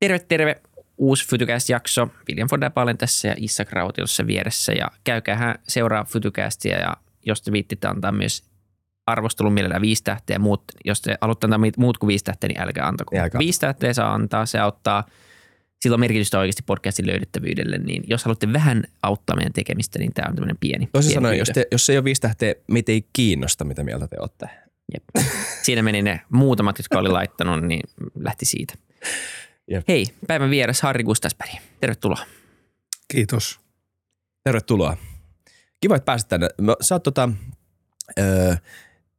Terve, terve. Uusi Fytycast-jakso. Viljan von Dapaalen tässä ja Issa Krauti tuossa vieressä. Ja käykäähän seuraa Fytycastia ja jos te viittitte antaa myös arvostelun mielellä 5 tähteä ja muut, jos te haluatte antaa muut kuin 5 tähteä, niin älkää antako. 5 tähteä saa antaa, se auttaa. Sillä on merkitystä oikeasti podcastin löydettävyydelle, niin jos haluatte vähän auttaa meidän tekemistä, niin tämä on tämmöinen pieni. Toisin sanoen, jos ei ole 5 tähteä, meitä ei kiinnosta, mitä mieltä te olette. Jep. Siinä meni ne muutamat, jotka oli laittanut, niin lähti siitä. Jep. Hei, päivän vieras Harri Gustafsberg. Tervetuloa. Kiitos. Tervetuloa. Kiva, että pääsit tänne. Sä oot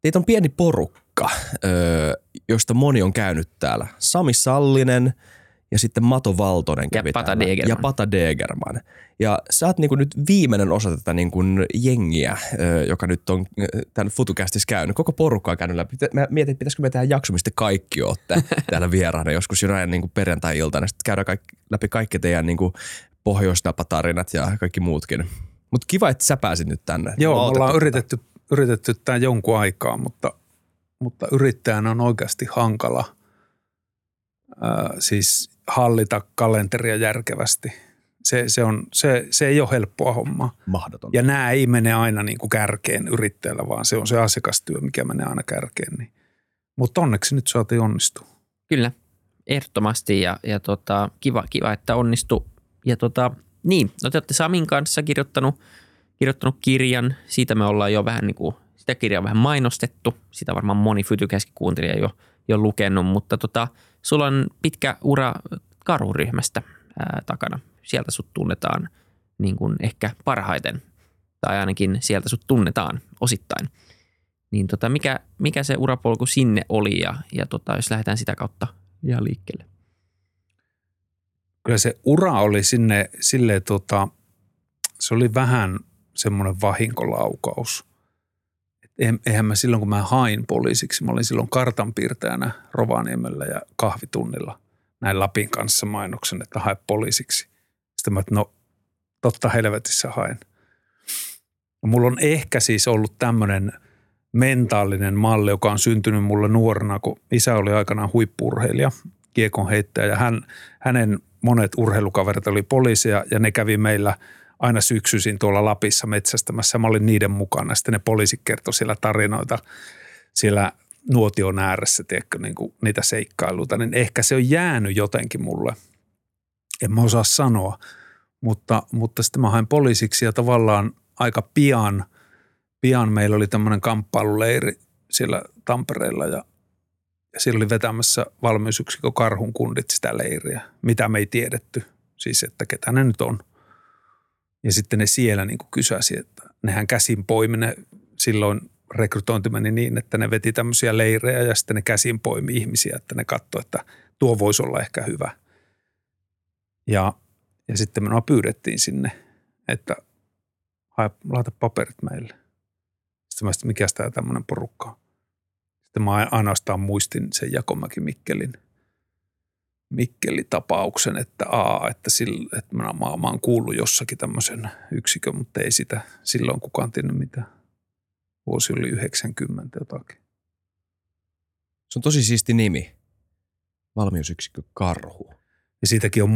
teitä on pieni porukka, josta moni on käynyt täällä. Sami Sallinen ja sitten Mato Valtonen kävi ja Pata Degerman. Ja sä oot niinku nyt viimeinen osa tätä niinku jengiä, joka nyt on tämän Futucastissa käynyt. Koko porukka on käynyt läpi. Mä mietin, että pitäisikö me tehdä jakso, mistä kaikki ootte täällä vieraana joskus jonain niinku perjantai-iltana. Sitten käydään läpi kaikki teidän niinku pohjoisnapatarinat ja kaikki muutkin. Mutta kiva, että sä pääsit nyt tänne. Joo, me ollaan yritetty tämä jonkun aikaa, mutta yrittäjän on oikeasti hankala siis hallita kalenteria järkevästi. Se ei ole helppoa hommaa. Mahdotonta. Ja nämä ei mene aina niin kuin kärkeen yrittäjällä, vaan se on se asiakastyö, mikä menee aina kärkeen. Niin. Mutta onneksi nyt saatiin onnistua. Kyllä, ehdottomasti ja kiva, että onnistui. Ja niin, no te olette Samin kanssa kirjoittanut kirjan. Siitä me ollaan jo vähän niin kuin, sitä kirjaa on vähän mainostettu. Sitä varmaan moni Fytycast-kuuntelija jo lukenut, mutta sulla on pitkä ura karhuryhmästä takana. Sieltä sut tunnetaan niin kuin ehkä parhaiten, tai ainakin sieltä sut tunnetaan osittain. Niin mikä se urapolku sinne oli ja jos lähdetään sitä kautta ihan liikkeelle? Kyllä se ura oli sinne silleen, se oli vähän semmoinen vahinkolaukaus. Eihän mä silloin, kun mä hain poliisiksi, mä olin silloin kartanpiirtäjänä Rovaniemellä ja kahvitunnilla. Näin Lapin kanssa mainoksen, että hae poliisiksi. Sitten mä, että no totta helvetissä haen. No, mulla on ehkä siis ollut tämmöinen mentaalinen malli, joka on syntynyt mulle nuorena, kun isä oli aikanaan huippu-urheilija, kiekonheittäjä. Ja hänen monet urheilukaverit oli poliisia ja ne kävi meillä aina syksyisin tuolla Lapissa metsästämässä. Mä olin niiden mukana. Sitten ne poliisit kertoi siellä tarinoita siellä nuotion ääressä, tiedätkö, niin kuin niitä seikkailuita. Niin ehkä se on jäänyt jotenkin mulle. En mä osaa sanoa, mutta sitten mä hain poliisiksi ja tavallaan aika pian meillä oli tämmöinen kamppailuleiri siellä Tampereella ja siellä oli vetämässä Valmiusyksikkö Karhun kundit sitä leiriä, mitä me ei tiedetty. Siis, että ketä ne nyt on. Ja sitten ne siellä niin kuin kysäsi, että nehän käsin poimi ne, silloin rekrytointi meni niin, että ne veti tämmöisiä leirejä ja sitten ne käsin poimi ihmisiä, että ne katsoi, että tuo voisi olla ehkä hyvä. Ja sitten minua pyydettiin sinne, että laita paperit meille. Sitten mä sanoin, mikä tämä tämmöinen porukka on. Sitten mä ainoastaan muistin sen Jakomäki Mikkelin tapauksen, että mä oon kuullut jossakin tämmöisen yksikön, mutta ei sitä silloin kukaan tiennyt mitään. Vuosi oli 90 jotakin. Se on tosi siisti nimi. Valmiusyksikkö Karhu. Ja siitäkin on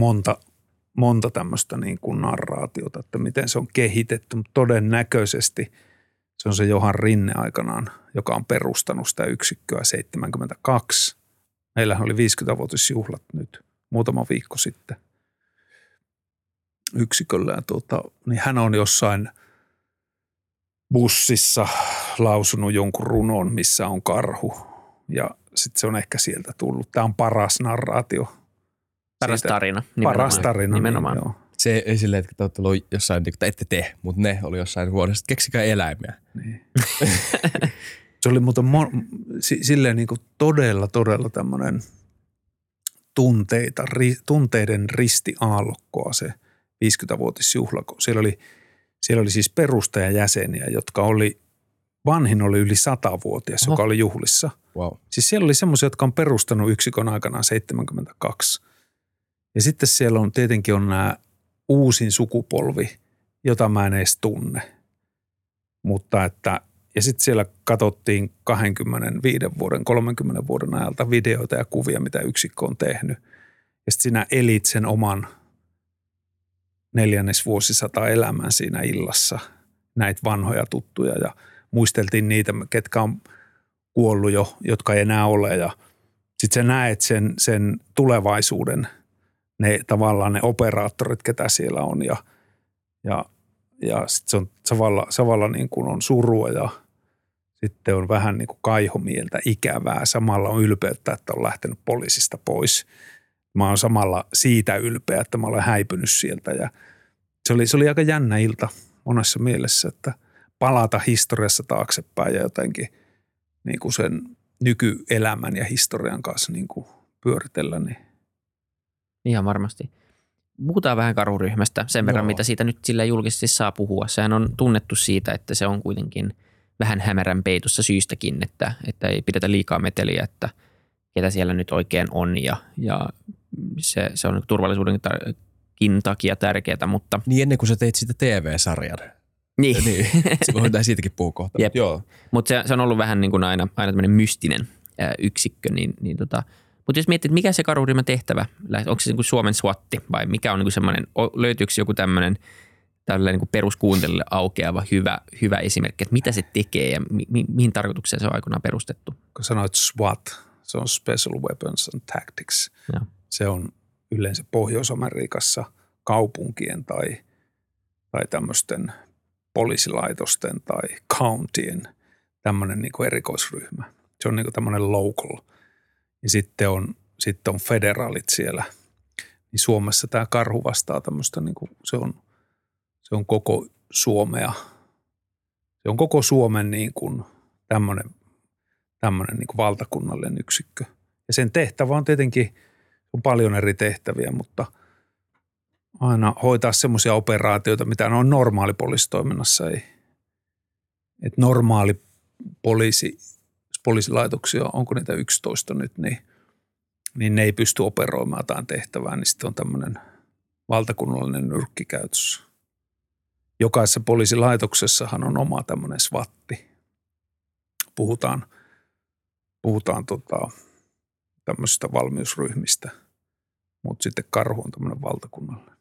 monta tämmöistä niin kuin narraatiota, että miten se on kehitetty, mutta todennäköisesti se on se Johan Rinne aikanaan, joka on perustanut sitä yksikköä 72. Meillähän oli 50-vuotisjuhlat nyt muutama viikko sitten yksiköllä. Niin hän on jossain bussissa lausunut jonkun runon, missä on karhu. Ja sitten se on ehkä sieltä tullut. Tämä on paras narraatio. Paras tarina. Nimenomaan. Niin, se ei silleen, että olette ollut jossain, että ette te, mutta ne oli jossain huoneessa, keksikää eläimiä. Niin. Se oli muuten silleen niin kuin todella tämmöinen tunteiden ristiaallokkoa se 50-vuotisjuhla. Siellä oli siis perustajajäseniä, jotka oli, vanhin oli yli 100-vuotias, joka oli juhlissa. Wow. Siis siellä oli semmoisia, jotka on perustanut yksikön aikanaan 72. Ja sitten siellä on tietenkin nämä uusin sukupolvi, jota mä en edes tunne. Mutta että, ja sitten siellä katsottiin 25 vuoden, 30 vuoden ajalta videoita ja kuvia, mitä yksikkö on tehnyt. Ja sitten sinä elit sen oman neljännesvuosisata elämän siinä illassa, näitä vanhoja tuttuja. Ja muisteltiin niitä, ketkä on kuollut jo, jotka ei enää ole. Ja sitten sä näet sen tulevaisuuden, ne tavallaan ne operaattorit, ketä siellä on. Ja sitten se on samalla niin kuin on surua ja sitten on vähän niin kuin kaihomieltä, ikävää. Samalla on ylpeyttä, että on lähtenyt poliisista pois. Mä oon samalla siitä ylpeä, että mä olen häipynyt sieltä. Ja se oli aika jännä ilta monessa mielessä, että palata historiassa taaksepäin ja jotenkin niin kuin sen nykyelämän ja historian kanssa niin kuin pyöritellä. Niin. Ihan varmasti. Puhutaan vähän karhuryhmästä sen verran, mitä siitä nyt sillä julkisesti saa puhua. Sehän on tunnettu siitä, että se on kuitenkin vähän hämärän peitossa syystäkin, että ei pidetä liikaa meteliä, että ketä siellä nyt oikein on ja se on turvallisuudenkin takia tärkeää, mutta... Niin ennen kuin sä teit sitä TV-sarjan. Niin. Niin. Se voidaan siitäkin puhua kohta. Mutta se on ollut vähän niin kuin aina tämmöinen mystinen yksikkö. Mutta jos miettii, että mikä se karhuryhmän tehtävä, onko se niin kuin Suomen SWAT vai mikä on niin kuin semmoinen, löytyykö joku tämmöinen niin peruskuuntelijalle aukeava hyvä esimerkki, että mitä se tekee ja mihin tarkoitukseen se on aikanaan perustettu? Kun sanoit SWAT, se on Special Weapons and Tactics. Ja. Se on yleensä Pohjois-Amerikassa kaupunkien tai tämmöisten poliisilaitosten tai countien tämmöinen niin kuin erikoisryhmä. Se on niin kuin tämmöinen local. Ja sitten on federaalit siellä. Niin Suomessa tämä karhu vastaa tämmöistä, niin kuin se on koko Suomea. Se on koko Suomen niin kuin tämmöinen niin kuin valtakunnallinen yksikkö. Ja sen tehtävä on tietenkin, on paljon eri tehtäviä, mutta aina hoitaa semmoisia operaatioita, mitä on normaali poliisitoiminnassa. Että normaali poliisilaitoksia, onko niitä 11 nyt, niin ne ei pysty operoimaan jotain tehtävää, niin sitten on tämmöinen valtakunnallinen nyrkkikäytös. Jokaisessa poliisilaitoksessahan on oma tämmöinen svatti. Puhutaan tämmöisistä valmiusryhmistä, mutta sitten karhu on tämmöinen valtakunnallinen.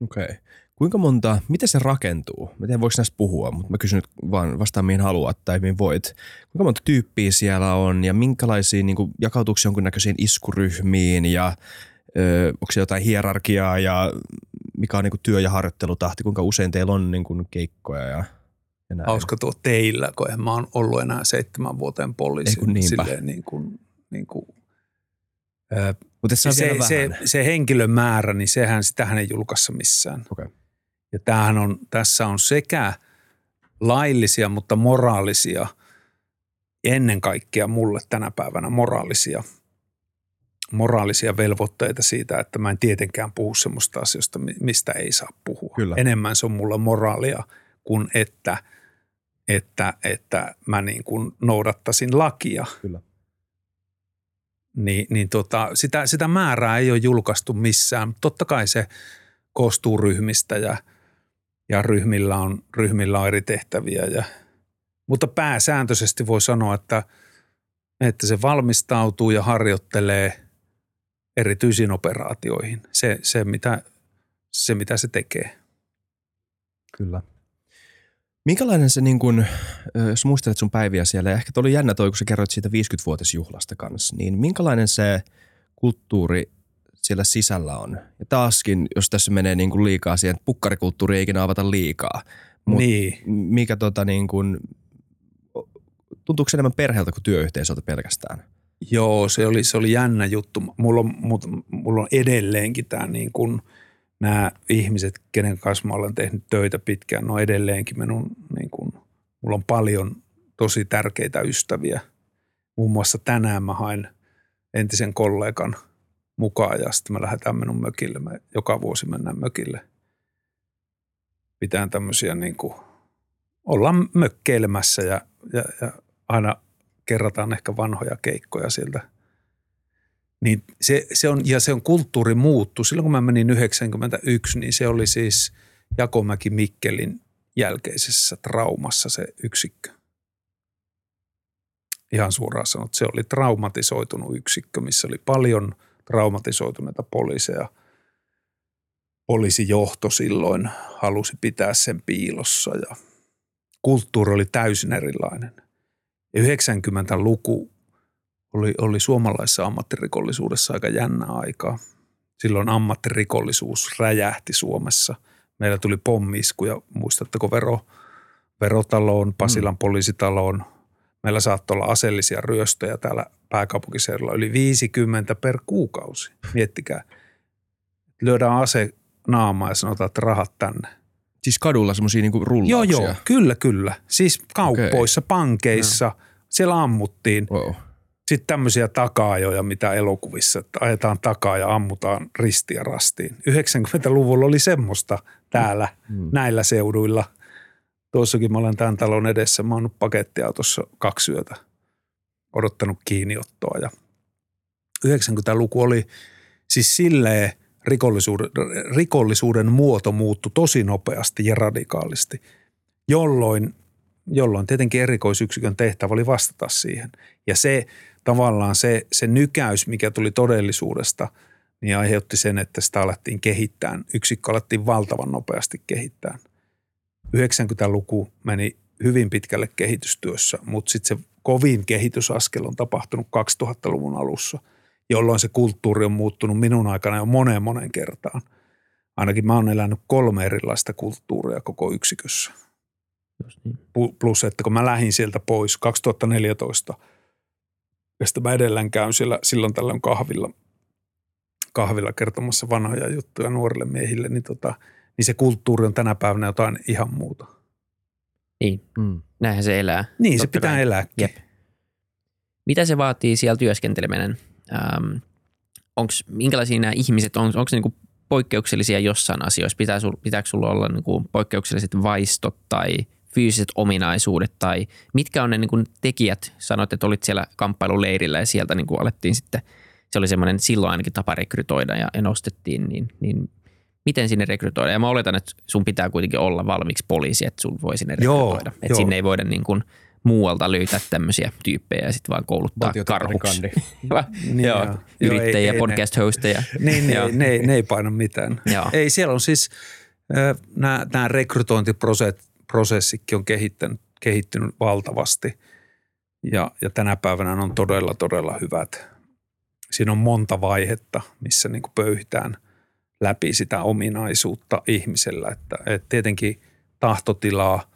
Okei. Kuinka monta, miten se rakentuu? Mä tiedän, voiko näistä puhua, mutta mä kysyn nyt vaan vastaan mihin haluat tai mihin voit. Kuinka monta tyyppiä siellä on ja minkälaisia niin kuin, jakautuuko jonkinnäköisiin iskuryhmiin ja onko se jotain hierarkiaa ja mikä on niin kuin, työ- ja harjoittelutahti? Kuinka usein teillä on niin kuin, keikkoja ja... Hauska tuo teillä, kun mä oon ollut enää 7 vuoteen poliisin. Se henkilömäärä, niin sitähän ei julkaissa missään. Okay. Ja tämähän on, tässä on sekä laillisia, mutta moraalisia, ennen kaikkea mulle tänä päivänä moraalisia velvoitteita siitä, että mä en tietenkään puhu semmoista asioista, mistä ei saa puhua. Kyllä. Enemmän se on mulla moraalia kuin että mä niin kuin noudattaisin lakia. Kyllä. Sitä määrää ei ole julkaistu missään. Totta kai se koostuu ryhmistä ja ryhmillä on eri tehtäviä. Mutta pääsääntöisesti voi sanoa, että se valmistautuu ja harjoittelee erityisiin operaatioihin. Se mitä se tekee. Kyllä. Minkälainen se, niin kun, jos muistelet sun päiviä siellä, ja ehkä toi oli jännä toi, kun sä kerroit siitä 50-vuotisjuhlasta kanssa, niin minkälainen se kulttuuri siellä sisällä on? Ja taaskin, jos tässä menee niin kun liikaa siihen, että pukkarikulttuuri ei ikinä avata liikaa. Niin. Mikä niin kun, tuntuuko se enemmän perheeltä kuin työyhteisöltä pelkästään? Joo, se oli jännä juttu. Mulla on edelleenkin tää niin kun... Nämä ihmiset, kenen kanssa mä olen tehnyt töitä pitkään, no edelleenkin mulla on paljon tosi tärkeitä ystäviä. Muun muassa tänään mä hain entisen kollegan mukaan ja sitten me lähdetään minun mökille. Me joka vuosi mennään mökille. Pitää tämmöisiä ollaan mökkeilemässä ja aina kerrataan ehkä vanhoja keikkoja sieltä. Niin se on kulttuuri muuttu. Silloin kun mä menin 1991, niin se oli siis Jakomäki Mikkelin jälkeisessä traumassa se yksikkö. Ihan suoraan sanottu, se oli traumatisoitunut yksikkö, missä oli paljon traumatisoituneita poliiseja. Poliisijohto silloin halusi pitää sen piilossa ja kulttuuri oli täysin erilainen. 90-luku oli suomalaisessa ammattirikollisuudessa aika jännä aika. Silloin ammattirikollisuus räjähti Suomessa. Meillä tuli pommi-iskuja, muistatteko Verotaloon, Pasilan poliisitaloon. Meillä saattoi olla aseellisia ryöstöjä täällä pääkaupunkiseudulla yli 50 per kuukausi. Miettikää, lyödään ase naamaan ja sanotaan, että rahat tänne. Siis kadulla semmoisia niinku rullauksia? Joo, kyllä. Siis kaupoissa, pankeissa, siellä ammuttiin. Wow. Sitten tämmöisiä taka-ajoja, mitä elokuvissa, että ajetaan takaa ja ammutaan ristiin ja rastiin. 90-luvulla oli semmoista täällä, näillä seuduilla. Tuossakin mä olen tämän talon edessä, mä oon pakettiautossa 2 yötä odottanut kiinniottoa. Ja 90-luku oli siis silleen, rikollisuuden muoto muuttui tosi nopeasti ja radikaalisti, jolloin tietenkin erikoisyksikön tehtävä oli vastata siihen. Ja se tavallaan se nykäys, mikä tuli todellisuudesta, niin aiheutti sen, että sitä alettiin kehittää. Yksikkö alettiin valtavan nopeasti kehittää. 90-luku meni hyvin pitkälle kehitystyössä, mutta sitten se kovin kehitysaskel on tapahtunut 2000-luvun alussa, jolloin se kulttuuri on muuttunut minun aikana jo monen kertaan. Ainakin mä oon elänyt 3 erilaista kulttuuria koko yksikössä. Plus, että kun mä lähdin sieltä pois 2014, ja sitten mä edelleen käyn siellä silloin tällöin kahvilla kertomassa vanhoja juttuja nuorille miehille, niin se kulttuuri on tänä päivänä jotain ihan muuta. Niin, näinhän se elää. Niin, totta se pitää elääkin. Mitä se vaatii siellä työskenteleminen? Minkälaisia nämä ihmiset on? Onko ne niinku poikkeuksellisia jossain asioissa? Pitääkö sulla olla niinku poikkeukselliset vaistot tai fyysiset ominaisuudet? Tai mitkä on ne niinku tekijät? Sanoit, että olit siellä kamppailuleirillä ja sieltä niinku alettiin sitten, se oli semmoinen silloin ainakin tapa rekrytoida ja nostettiin, niin miten sinne rekrytoida? Ja mä oletan, että sun pitää kuitenkin olla valmiiksi poliisi, että sun voi sinne rekrytoida. Että sinne ei voida niin kuin muualta löytää tämmöisiä tyyppejä ja sitten vaan kouluttaa karhuksi. Yrittäjiä, podcast-hosteja. Ne ei paina mitään. Ei, siellä on siis, nämä rekrytointiprosessikin on kehittynyt valtavasti ja tänä päivänä on todella hyvät. Siinä on monta vaihetta, missä niin kuin pöyhitään läpi sitä ominaisuutta ihmisellä, että tietenkin tahtotilaa,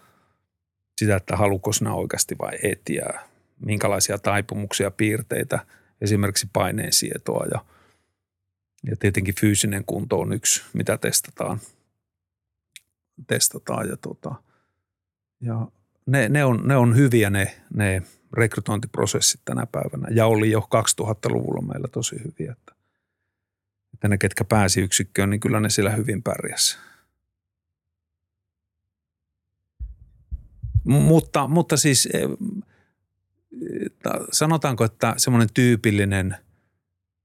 sitä, että haluuko sinä oikeasti vai et ja minkälaisia taipumuksia, piirteitä, esimerkiksi paineensietoa ja tietenkin fyysinen kunto on yksi, mitä testataan ja ne on hyviä ne rekrytointiprosessit tänä päivänä ja oli jo 2000-luvulla meillä tosi hyviä, että ne, ketkä pääsi yksikköön, niin kyllä ne siellä hyvin pärjäs. Mutta siis sanotaanko, että semmoinen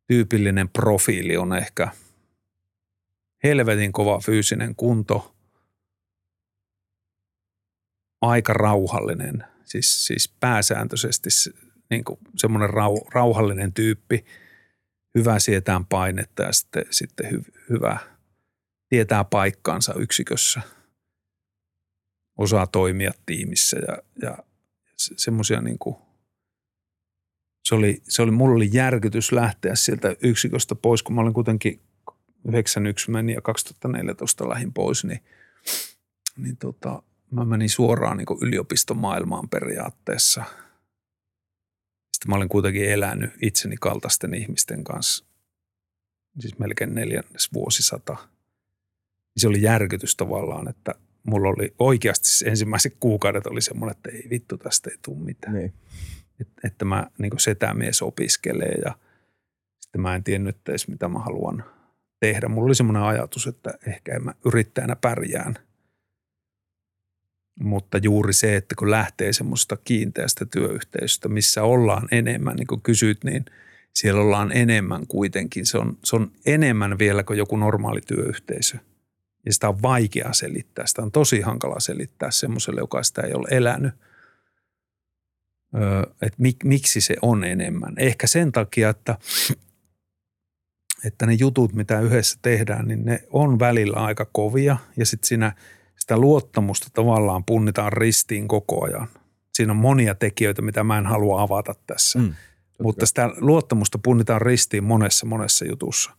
tyypillinen profiili on ehkä helvetin kova fyysinen kunto, aika rauhallinen, siis pääsääntöisesti niin kuin semmoinen rauhallinen tyyppi, hyvä sietään painetta ja sitten hyvä tietää paikkaansa yksikössä. Osaa toimia tiimissä ja semmoisia niinku mulla oli järkytys lähteä sieltä yksiköstä pois, kun mä olin kuitenkin 91 meni ja 2014 lähdin pois, niin mä menin suoraan niinku yliopistomaailmaan periaatteessa. Sitten mä olin kuitenkin elänyt itseni kaltaisten ihmisten kanssa, siis melkein 4 vuosisata. Se oli järkytys tavallaan, että mulla oli oikeasti siis ensimmäiset kuukaudet oli semmoinen, että ei vittu, tästä ei tule mitään. Niin. Että mä niin kuin setämies opiskelee ja sitten mä en tiennyt edes, mitä mä haluan tehdä. Mulla oli semmoinen ajatus, että ehkä en mä yrittäjänä pärjään. Mutta juuri se, että kun lähtee semmoista kiinteästä työyhteisöstä, missä ollaan enemmän, niin kuin kysyt, niin siellä ollaan enemmän kuitenkin. Se on enemmän vielä kuin joku normaali työyhteisö. Ja sitä on vaikea selittää. Sitä on tosi hankala selittää semmoiselle, joka sitä ei ole elänyt. Että miksi se on enemmän. Ehkä sen takia, että että ne jutut, mitä yhdessä tehdään, niin ne on välillä aika kovia ja sitten siinä sitä luottamusta tavallaan punnitaan ristiin koko ajan. Siinä on monia tekijöitä, mitä mä en halua avata tässä, mutta sitä luottamusta punnitaan ristiin monessa jutussa.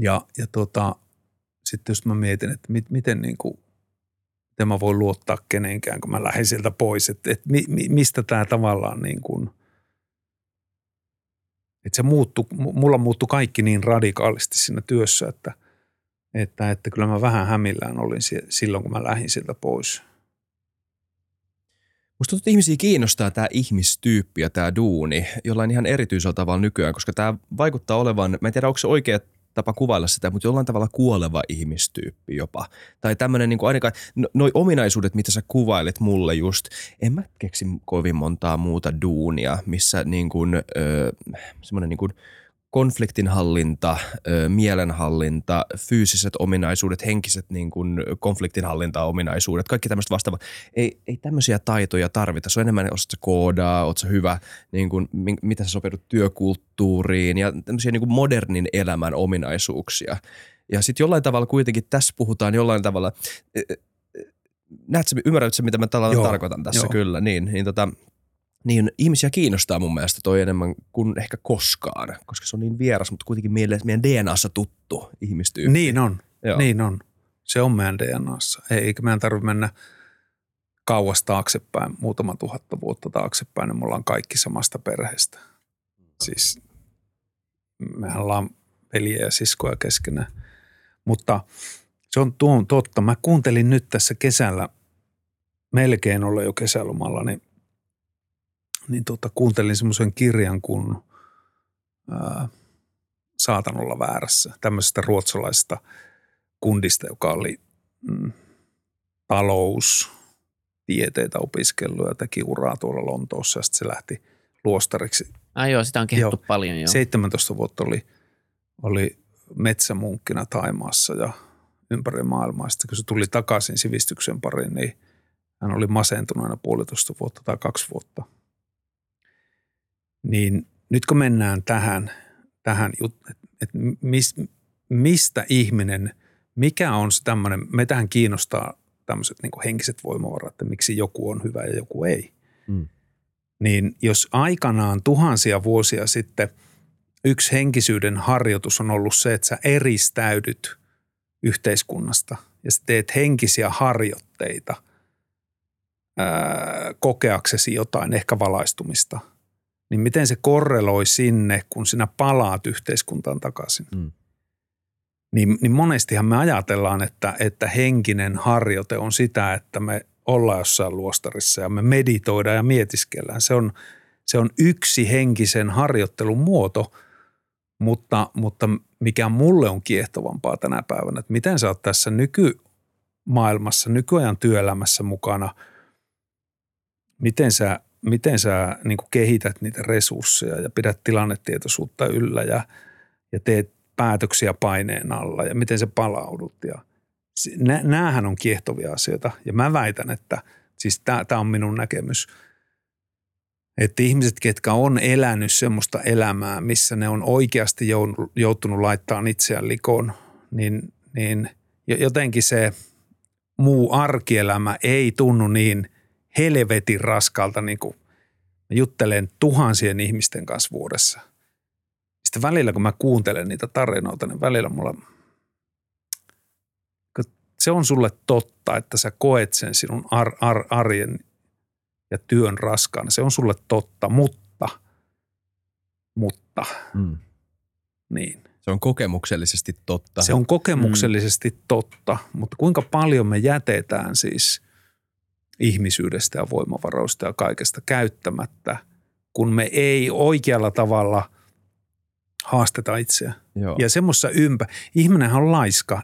Ja sitten jos mä mietin, että miten niin kuin, miten mä voin luottaa kenenkään, kun mä lähden sieltä pois, että mistä tää tavallaan niin kuin, että se mulla muuttui kaikki niin radikaalisti siinä työssä, että kyllä mä vähän hämillään olin silloin, kun mä lähdin sieltä pois. Musta tuntuu, että ihmisiä kiinnostaa tämä ihmistyyppi ja tämä duuni jollain ihan erityisellä tavalla nykyään, koska tämä vaikuttaa olevan, mä en tiedä onko se oikea tapa kuvailla sitä, mutta jollain tavalla kuoleva ihmistyyppi jopa. Tai tämmöinen niin kuin ainakaan, noi ominaisuudet, mitä sä kuvailet mulle just, en mä keksi kovin montaa muuta duunia, missä niin kuin semmoinen niin kuin konfliktinhallinta, mielenhallinta, fyysiset ominaisuudet, henkiset niin kuin konfliktinhallinta-ominaisuudet, kaikki tämmöiset vastaavat. Ei tämmöisiä taitoja tarvita. Se on enemmän, osaat sä koodaa, oot sä hyvä, niin kuin, mitä sä sopeudut työkulttuuriin ja tämmöisiä niin kuin modernin elämän ominaisuuksia. Ja sitten jollain tavalla kuitenkin tässä puhutaan jollain tavalla, ymmärrätkö mitä mä tarkoitan tässä? Joo. Kyllä, niin ihmisiä kiinnostaa mun mielestä toi enemmän kuin ehkä koskaan, koska se on niin vieras, mutta kuitenkin meidän DNAssa tuttu ihmistyyppi. Niin on. Se on meidän DNAssa. Eikä meidän tarvitse mennä kauas taaksepäin, muutama 1000 vuotta taaksepäin, niin me ollaan kaikki samasta perheestä. Siis mehän ollaan veljiä ja siskoja keskenään. Mutta se on tuon totta. Mä kuuntelin nyt tässä kesällä, melkein olla jo kesälomalla, niin kuuntelin semmoisen kirjan kuin Saatan olla väärässä, tämmöisestä ruotsalaisesta kundista, joka oli taloustieteitä opiskellut ja teki uraa tuolla Lontoossa ja sitten se lähti luostariksi. Sitä on kehittu paljon. 17 vuotta oli metsämunkkina Thaimaassa ja ympäri maailmaa. Sitten kun se tuli takaisin sivistyksen pariin, niin hän oli masentuneena 1,5 vuotta tai 2 vuotta. Niin nyt kun mennään tähän että mistä ihminen, mikä on se tämmöinen, meitähän kiinnostaa tämmöiset niin kuin henkiset voimavarat, että miksi joku on hyvä ja joku ei. Niin jos aikanaan tuhansia vuosia sitten yksi henkisyyden harjoitus on ollut se, että sä eristäydyt yhteiskunnasta ja sä teet henkisiä harjoitteita kokeaksesi jotain, ehkä valaistumista, niin miten se korreloi sinne, kun sinä palaat yhteiskuntaan takaisin. Niin monestihan me ajatellaan, että henkinen harjoite on sitä, että me ollaan jossain luostarissa ja me meditoidaan ja mietiskellään. Se on yksi henkisen harjoittelun muoto, mutta mikä mulle on kiehtovampaa tänä päivänä, että miten sä oot tässä nykymaailmassa, nykyajan työelämässä mukana, miten sä niin kuin kehität niitä resursseja ja pidät tilannetietoisuutta yllä ja teet päätöksiä paineen alla ja miten sä palaudut. Näähän on kiehtovia asioita ja mä väitän, että siis tää on minun näkemys, että ihmiset, ketkä on elänyt semmoista elämää, missä ne on oikeasti joutunut laittamaan itseään likoon, niin jotenkin se muu arkielämä ei tunnu niin helvetin raskalta, niin kuin juttelen tuhansien ihmisten kanssa vuodessa. Sitten välillä, kun mä kuuntelen niitä tarinoita, niin välillä mulla, se on sulle totta, että sä koet sen sinun arjen ja työn raskaana. Se on sulle totta, mutta, niin. Se on kokemuksellisesti totta. Se on kokemuksellisesti totta, mutta kuinka paljon me jätetään siis ihmisyydestä ja voimavaroista ja kaikesta käyttämättä, kun me ei oikealla tavalla haasteta itseä. Joo. Ja semmoisessa ihminenhän on laiska.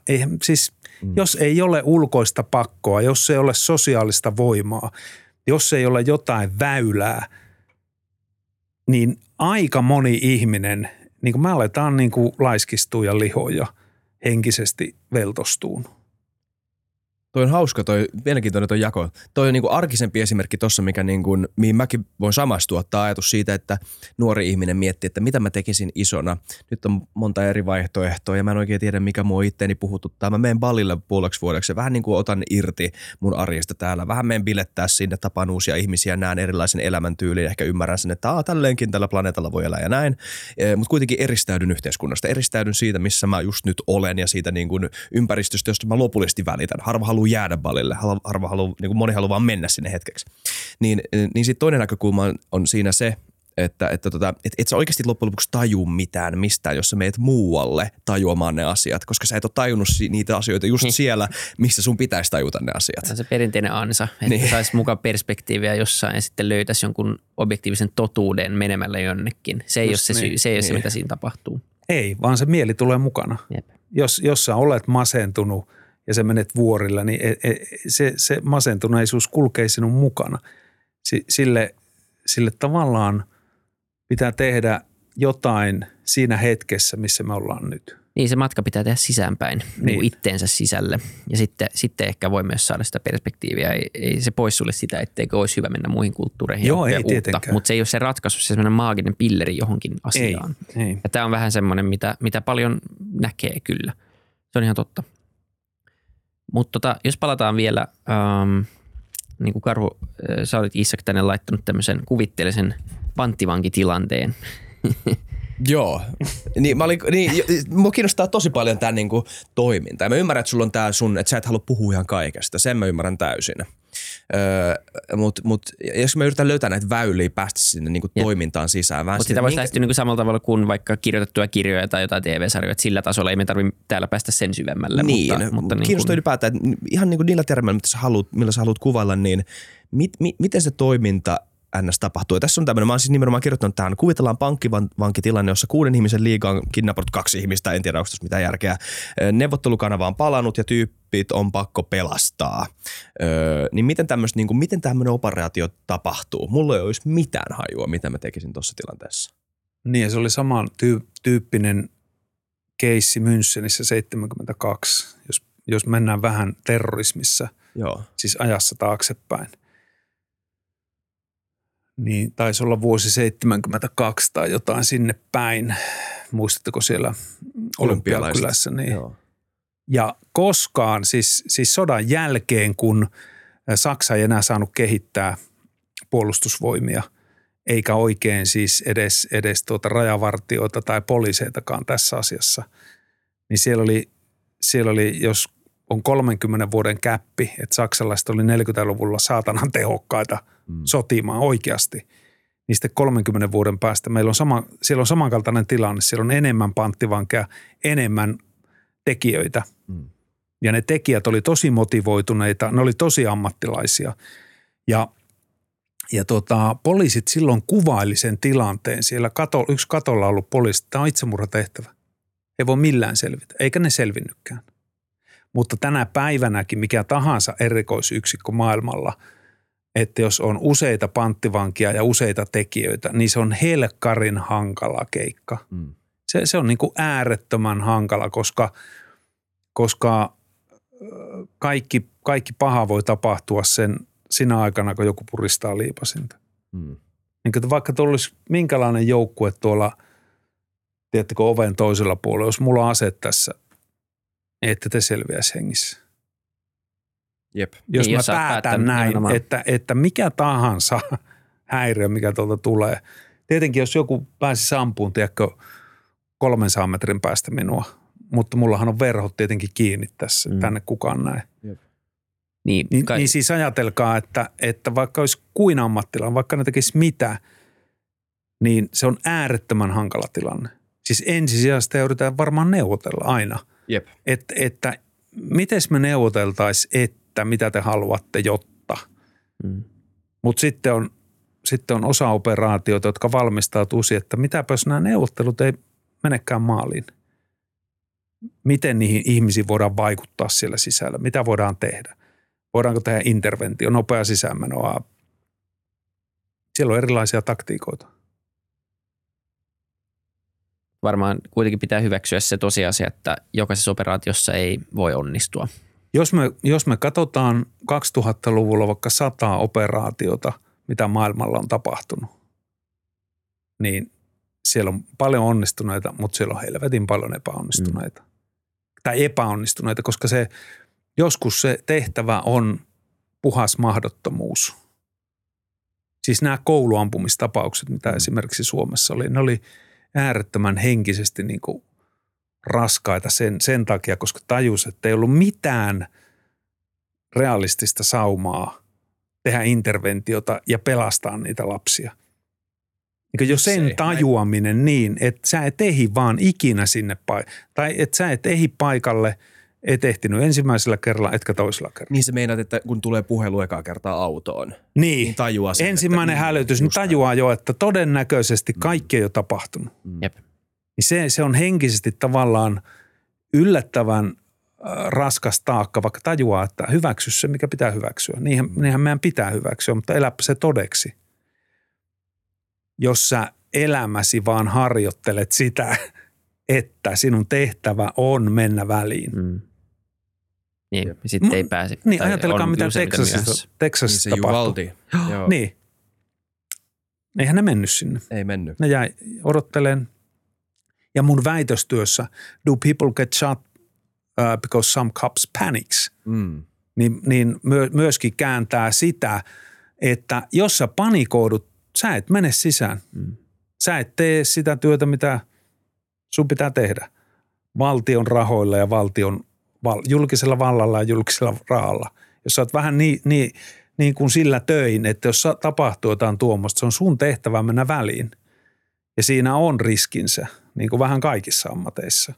Jos ei ole ulkoista pakkoa, jos ei ole sosiaalista voimaa, jos ei ole jotain väylää, niin aika moni ihminen, niin kuin me aletaan niin kuin laiskistua ja lihoa ja henkisesti veltostuun. Toi on hauska, toi mielenkiintoinen toi jako. Toi on niinku arkisempi esimerkki tossa, mikä niinku, mihin mäkin voin samastua. Tämä ajatus siitä, että nuori ihminen miettii, että mitä mä tekisin isona. Nyt on monta eri vaihtoehtoa ja mä en oikein tiedä, mikä mua itteeni puhututtaa. Mä menen ballille puoleksi vuodeksi ja vähän niinku otan irti mun arjesta täällä. Vähän menen bilettää sinne, tapaan uusia ihmisiä, näen erilaisen elämäntyylin. Ehkä ymmärrän sen, että tälleenkin tällä planeetalla voi elää ja näin. Mutta kuitenkin eristäydyn yhteiskunnasta. Eristäydyn siitä, missä mä just nyt olen ja siitä niinku ympäristöstä, josta mä lopullisesti välitän. Harva haluaa jäädä balille, niin moni haluaa vaan mennä sinne hetkeksi. Niin sitten toinen näkökulma on siinä se, että et sä oikeasti loppujen lopuksi taju mitään mistään, jos sä meet muualle tajuamaan ne asiat, koska sä et ole tajunnut niitä asioita just siellä, missä sun pitäisi tajuta ne asiat. Se on se perinteinen ansa, että saisi mukaan perspektiiviä jossain ja sitten löytäisi jonkun objektiivisen totuuden menemällä jonnekin. Se ei just ole se, niin, se mitä siinä tapahtuu. Ei, vaan se mieli tulee mukana. Jep. Jos sä olet masentunut, ja sä menet vuorilla, niin se masentuneisuus kulkee sinun mukana. Sille tavallaan pitää tehdä jotain siinä hetkessä, missä me ollaan nyt. Niin, se matka pitää tehdä sisäänpäin, niin itteensä sisälle. Ja sitten ehkä voi myös saada sitä perspektiiviä. Ei se pois sulle sitä, etteikö olisi hyvä mennä muihin kulttuureihin. Joo, ei tietenkään. Mutta se ei ole se ratkaisu, se on maaginen pilleri johonkin asiaan. Ei. Ja tämä on vähän semmoinen, mitä paljon näkee kyllä. Se on ihan totta. Mutta jos palataan vielä, niin kuin Karhu, sä olit Isak tänne laittanut tämmöisen kuvitteellisen panttivankitilanteen. Joo. Mua kiinnostaa tosi paljon tämä niinku toiminta. Mä ymmärrän, että sulla on tää sun, että sä et halua puhua ihan kaikesta. Sen mä ymmärrän täysin. Mutta jos mä yritän löytää näitä väyliä, päästä sinne niinku toimintaan sisään. Mutta sitä voisi lähestyä niinku samalla tavalla kuin vaikka kirjoitettuja kirjoja tai jotain TV-sarjoja. Sillä tasolla ei me tarvitse täällä päästä sen syvemmälle. Niin, mutta kiinnostaa ylipäätään. Että ihan niinku niillä termeillä, millä sä haluat kuvailla, niin miten se toiminta NS tapahtuu. Ja tässä on tämmöinen, mä oon siis nimenomaan kirjoittanut tähän, kuvitellaan pankkivankitilanne, jossa 6 ihmisen liigaan kidnappatut 2 ihmistä, en tiedä, onko tässä mitään järkeä. Neuvottelukanava on palannut ja tyyppit on pakko pelastaa. Niin miten tämmöinen operaatio tapahtuu? Mulla ei olisi mitään hajua, mitä mä tekisin tuossa tilanteessa. Niin, se oli sama tyyppinen keissi Münchenissä 72, jos mennään vähän terrorismissa, joo, siis ajassa taaksepäin. Niin taisi olla vuosi 72 tai jotain sinne päin. Muistatteko siellä Olympiakylässä? Niin. Ja koskaan, siis sodan jälkeen, kun Saksa ei enää saanut kehittää puolustusvoimia, eikä oikein siis edes rajavartioita tai poliiseitakaan tässä asiassa, niin siellä oli jos on 30 vuoden käppi, että saksalaiset oli 40-luvulla saatanan tehokkaita sotimaan oikeasti. Niistä 30 vuoden päästä meillä on siellä on samankaltainen tilanne. Siellä on enemmän panttivankeja, enemmän tekijöitä. Ja ne tekijät oli tosi motivoituneita, ne oli tosi ammattilaisia. Ja poliisit silloin kuvaili sen tilanteen. Siellä yksi katolla ollut poliisi, tämä on itsemurhatehtävä. Ei voi millään selvitä, eikä ne selvinnytkään. Mutta tänä päivänäkin mikä tahansa erikoisyksikkö maailmalla, että jos on useita panttivankia ja useita tekijöitä, niin se on helkkarin hankala keikka. Se on niin kuin äärettömän hankala, koska kaikki paha voi tapahtua sinä aikana, kun joku puristaa liipasinta. Niin, vaikka tuolla olisi minkälainen joukkue tuolla, tiedättekö, oven toisella puolella, jos mulla on ase tässä, että te selviäisi hengissä. Jep. Jos niin, mä päätän näin, että mikä tahansa häiriö, mikä tuolta tulee. Tietenkin jos joku pääsisi ampuun, tiedätkö, 300 metrin päästä minua, mutta mullahan on verhot tietenkin kiinni tässä, tänne kukaan näin. Niin siis ajatelkaa, että vaikka olisi kuin ammattilainen, vaikka ne tekisi mitä, niin se on äärettömän hankala tilanne. Siis ensisijaisesti yritetään varmaan neuvotella aina. Jep. Että miten me neuvoteltaisiin, että mitä te haluatte, jotta. Mutta sitten on osa operaatioita, jotka valmistautuu siihen, että mitäpäs nämä neuvottelut ei menekään maaliin. Miten niihin ihmisiin voidaan vaikuttaa siellä sisällä? Mitä voidaan tehdä? Voidaanko tehdä interventio, nopea sisäänmenoa? Siellä on erilaisia taktiikoita. Varmaan kuitenkin pitää hyväksyä se tosiasia, että jokaisessa operaatiossa ei voi onnistua. Jos me katsotaan 2000-luvulla vaikka 100 operaatiota, mitä maailmalla on tapahtunut, niin siellä on paljon onnistuneita, mutta siellä on helvetin paljon epäonnistuneita. Tai epäonnistuneita, koska se joskus se tehtävä on puhas mahdottomuus. Siis nämä kouluampumistapaukset, mitä esimerkiksi Suomessa oli, ne oli äärettömän henkisesti niin kuin raskaita sen takia, koska tajus, että ei ollut mitään realistista saumaa tehdä interventiota ja pelastaa niitä lapsia. Niin jos sen tajuaminen niin, että sä et ehdi vaan ikinä sinne tai että sä et ehdi paikalle, et ehtinyt ensimmäisellä kerralla, etkä toisella kerralla. Niin se meinaat, että kun tulee puhelu ekaa kertaa autoon, niin tajuaa sen. Ensimmäinen hälytys, niin tajuaa jo, että todennäköisesti kaikki ei ole tapahtunut. Jep. Se on henkisesti tavallaan yllättävän raskas taakka, vaikka tajuaa, että hyväksy se, mikä pitää hyväksyä. Niinhän meidän pitää hyväksyä, mutta eläpä se todeksi. Jos sä elämäsi vaan harjoittelet sitä, että sinun tehtävä on mennä väliin. Niin, sitten ei pääse. Niin, ajatelkaa mitä Texasissa tapahtui. Joo. Niin. Eihän ne mennyt sinne. Ei mennyt. Ne jäi odottelemaan. Ja mun väitöstyössä, do people get shot because some cops panics, niin myöskin kääntää sitä, että jos sä panikoidut, sä et mene sisään. Sä et tee sitä työtä, mitä sun pitää tehdä. Valtion rahoilla ja valtion julkisella vallalla ja julkisella rahalla. Jos sä oot vähän niin kuin sillä töin, että jos tapahtuu jotain tuommoista, se on sun tehtävä mennä väliin. Ja siinä on riskinsä, niin kuin vähän kaikissa ammateissa.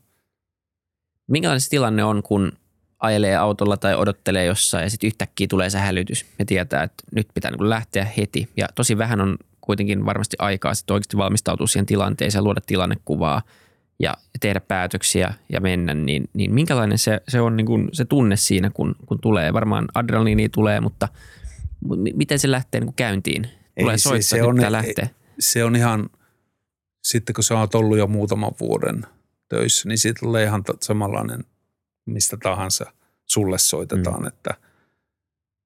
Minkälainen se tilanne on, kun ajelee autolla tai odottelee jossain ja sitten yhtäkkiä tulee se hälytys ja tietää, että nyt pitää niin kuin lähteä heti. Ja tosi vähän on kuitenkin varmasti aikaa sitten oikeasti valmistautua siihen tilanteeseen, luoda tilannekuvaa ja tehdä päätöksiä ja mennä. Niin minkälainen se on niin kuin se tunne siinä, kun tulee? Varmaan adrenaliini tulee, mutta miten se lähtee niin kuin käyntiin? Tulee soittaa, että pitää lähteä. Se on ihan... Sitten kun sä oot ollut jo muutaman vuoden töissä, niin siitä tulee ihan samanlainen mistä tahansa sulle soitetaan, että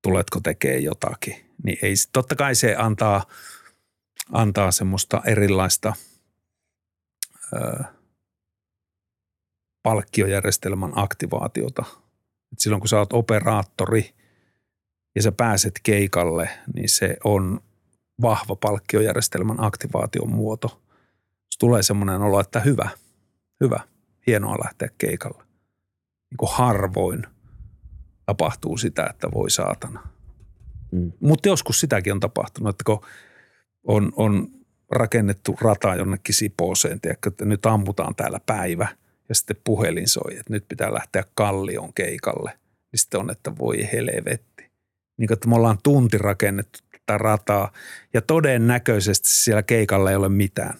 tuletko tekemään jotakin. Niin ei, totta kai se antaa semmoista erilaista palkkiojärjestelmän aktivaatiota. Et silloin kun sä oot operaattori ja sä pääset keikalle, niin se on vahva palkkiojärjestelmän aktivaation muoto. Tulee semmoinen olo, että hyvä, hienoa lähteä keikalle. Niin kuin harvoin tapahtuu sitä, että voi saatana. Mutta joskus sitäkin on tapahtunut, että kun on rakennettu rata jonnekin Sipooseen, tiedätkö, että nyt ammutaan täällä päivä ja sitten puhelin soi, että nyt pitää lähteä Kallion keikalle. Niin sitten on, että voi helvetti. Niin kuin, että me ollaan tunti rakennettu tätä rataa ja todennäköisesti siellä keikalla ei ole mitään.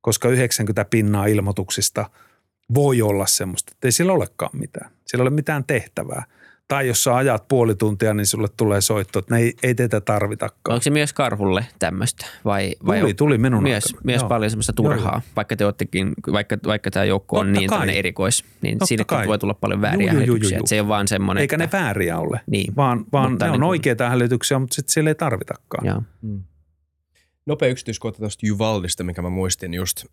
Koska 90% ilmoituksista voi olla semmoista, että ei siellä olekaan mitään. Siellä ei ole mitään tehtävää. Tai jos sä ajat puoli tuntia, niin sulle tulee soitto, että ne ei teitä tarvitakaan. Onko se myös Karhulle tämmöistä? Tuli minun myös paljon semmoista turhaa, vaikka tämä joukko on niin tämmöinen erikois. Niin siinäkin voi tulla paljon vääriä hälytyksiä. Se ei ole vaan semmoinen. Eikä ne vääriä ole, niin, vaan ne on oikeita hälytyksiä, mutta sitten siellä ei tarvitakaan. Joo. Nopea yksityiskohta tuosta Juvaldista, mikä mä muistin just,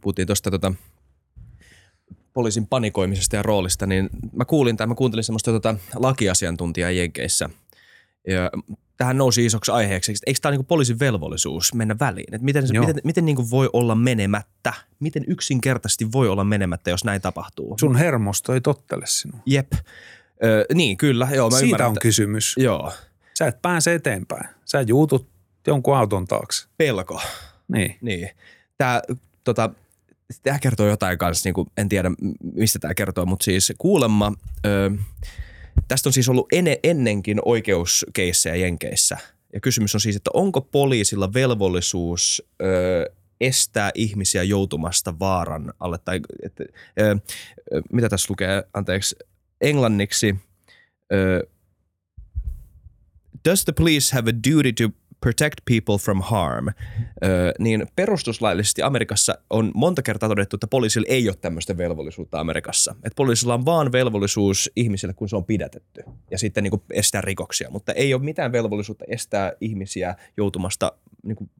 puhuttiin tuosta poliisin panikoimisesta ja roolista, niin mä kuuntelin semmoista lakiasiantuntijaa Jenkeissä. Ja tähän nousi isoksi aiheeksi, että eikö tämä ole niin poliisin velvollisuus mennä väliin? Että miten niin kuin voi olla menemättä? Miten yksinkertaisesti voi olla menemättä, jos näin tapahtuu? Sun hermosto ei tottele sinua. Jep. Niin, kyllä. Joo, mä ymmärrän, on kysymys. Joo. Sä et pääse eteenpäin. Sä juutut jonkun auton taakse. Pelko. Niin. Tämä kertoo jotain kanssa, niin kuin, en tiedä mistä tämä kertoo, mutta siis kuulemma, tästä on siis ollut ennenkin oikeuskeissejä Jenkeissä. Ja kysymys on siis, että onko poliisilla velvollisuus estää ihmisiä joutumasta vaaran alle. Tai, mitä tässä lukee, anteeksi, englanniksi. Does the police have a duty to protect people from harm, niin perustuslaillisesti Amerikassa on monta kertaa todettu, että poliisilla ei ole tämmöistä velvollisuutta Amerikassa. Että poliisilla on vaan velvollisuus ihmisille, kun se on pidätetty ja sitten niin kuin estää rikoksia, mutta ei ole mitään velvollisuutta estää ihmisiä joutumasta, niin kuin,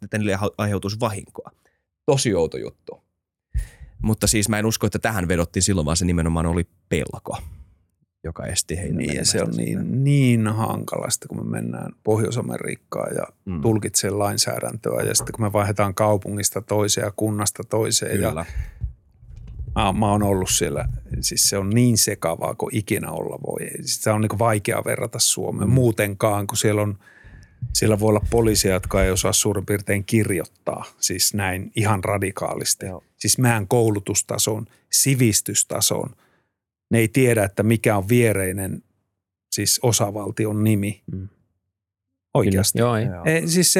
että niille aiheutuisi vahinkoa. Tosi outo juttu. Mutta siis mä en usko, että tähän vedottiin silloin, vaan se nimenomaan oli pelko, joka esti heitä. Niin ja se on niin hankalasta, kun me mennään Pohjois-Amerikkaan ja tulkitsee lainsäädäntöä ja sitten kun me vaihdetaan kaupungista toiseen ja kunnasta toiseen. Kyllä. Ja mä oon ollut siellä, siis se on niin sekavaa kuin ikinä olla voi. Sitä on niin kuin vaikea verrata Suomeen muutenkaan, kun siellä on... Siellä voi olla poliisia, jotka ei osaa suurin piirtein kirjoittaa, siis näin ihan radikaalisti. Joo. Siis mehän koulutustason, sivistystason, ne ei tiedä, että mikä on viereinen, siis osavaltion nimi. Oikeasti. Joo, ei. Siis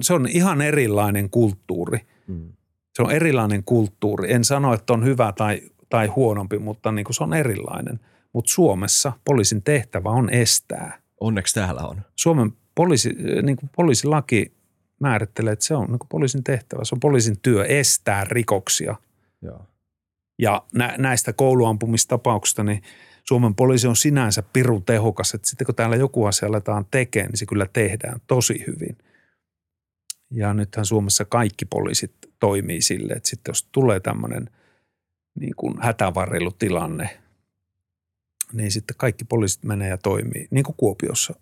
se on ihan erilainen kulttuuri. Se on erilainen kulttuuri. En sano, että on hyvä tai huonompi, mutta niin kuin se on erilainen. Mutta Suomessa poliisin tehtävä on estää. Onneksi täällä on. Suomen poliisilaki määrittelee, että se on niin poliisin tehtävä. Se on poliisin työ estää rikoksia. Joo. Ja näistä kouluampumistapauksista, niin Suomen poliisi on sinänsä pirun tehokas. Että sitten kun täällä joku asia aletaan tekemään, niin se kyllä tehdään tosi hyvin. Ja nythän Suomessa kaikki poliisit toimii sille, että sitten jos tulee tämmöinen niin kuin hätävarjelutilanne, niin sitten kaikki poliisit menee ja toimii, niin kuin Kuopiossa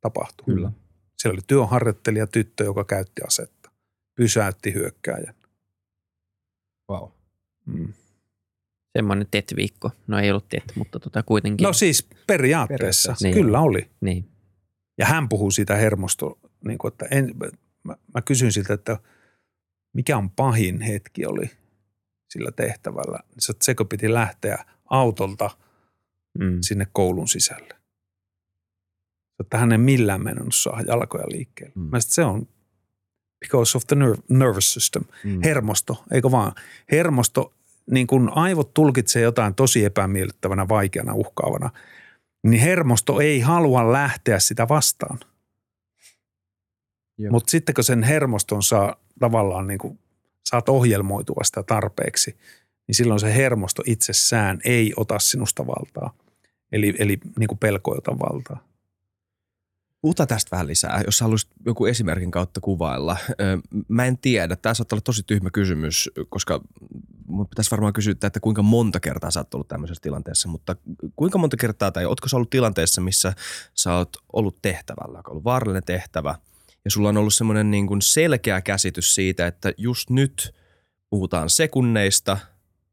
tapahtui. Kyllä. Siellä oli työharjoittelija tyttö, joka käytti asetta. Pysäytti hyökkääjän. Vau. Semmoinen TET-viikko. No ei ollut TET, mutta kuitenkin. No siis periaatteessa. Niin. Kyllä oli. Niin. Ja hän puhuu siitä hermosto, niin kuin, että mä kysyin siltä, että mikä on pahin hetki oli sillä tehtävällä. Seko piti lähteä autolta sinne koulun sisälle. Että hän ei millään mennyt saa jalkoja liikkeelle. Mä sit se on because of the nervous system. Hermosto, eikö vaan? Hermosto, niin kun aivot tulkitsee jotain tosi epämiellyttävänä, vaikeana, uhkaavana, niin hermosto ei halua lähteä sitä vastaan. Mutta sitten kun sen hermoston saa tavallaan niin kun saat ohjelmoitua sitä tarpeeksi, niin silloin se hermosto itsessään ei ota sinusta valtaa. Eli niin kun pelko ei ota valtaa. Puhutaan tästä vähän lisää, jos haluaisit joku esimerkin kautta kuvailla. Mä en tiedä, tämä saattaa olla tosi tyhmä kysymys, koska pitäisi varmaan kysyä, että kuinka monta kertaa sä oot ollut tämmöisessä tilanteessa, mutta kuinka monta kertaa tai ootko sä ollut tilanteessa, missä sä oot ollut tehtävällä, joka on ollut vaarallinen tehtävä ja sulla on ollut semmoinen niin kuin selkeä käsitys siitä, että just nyt puhutaan sekunneista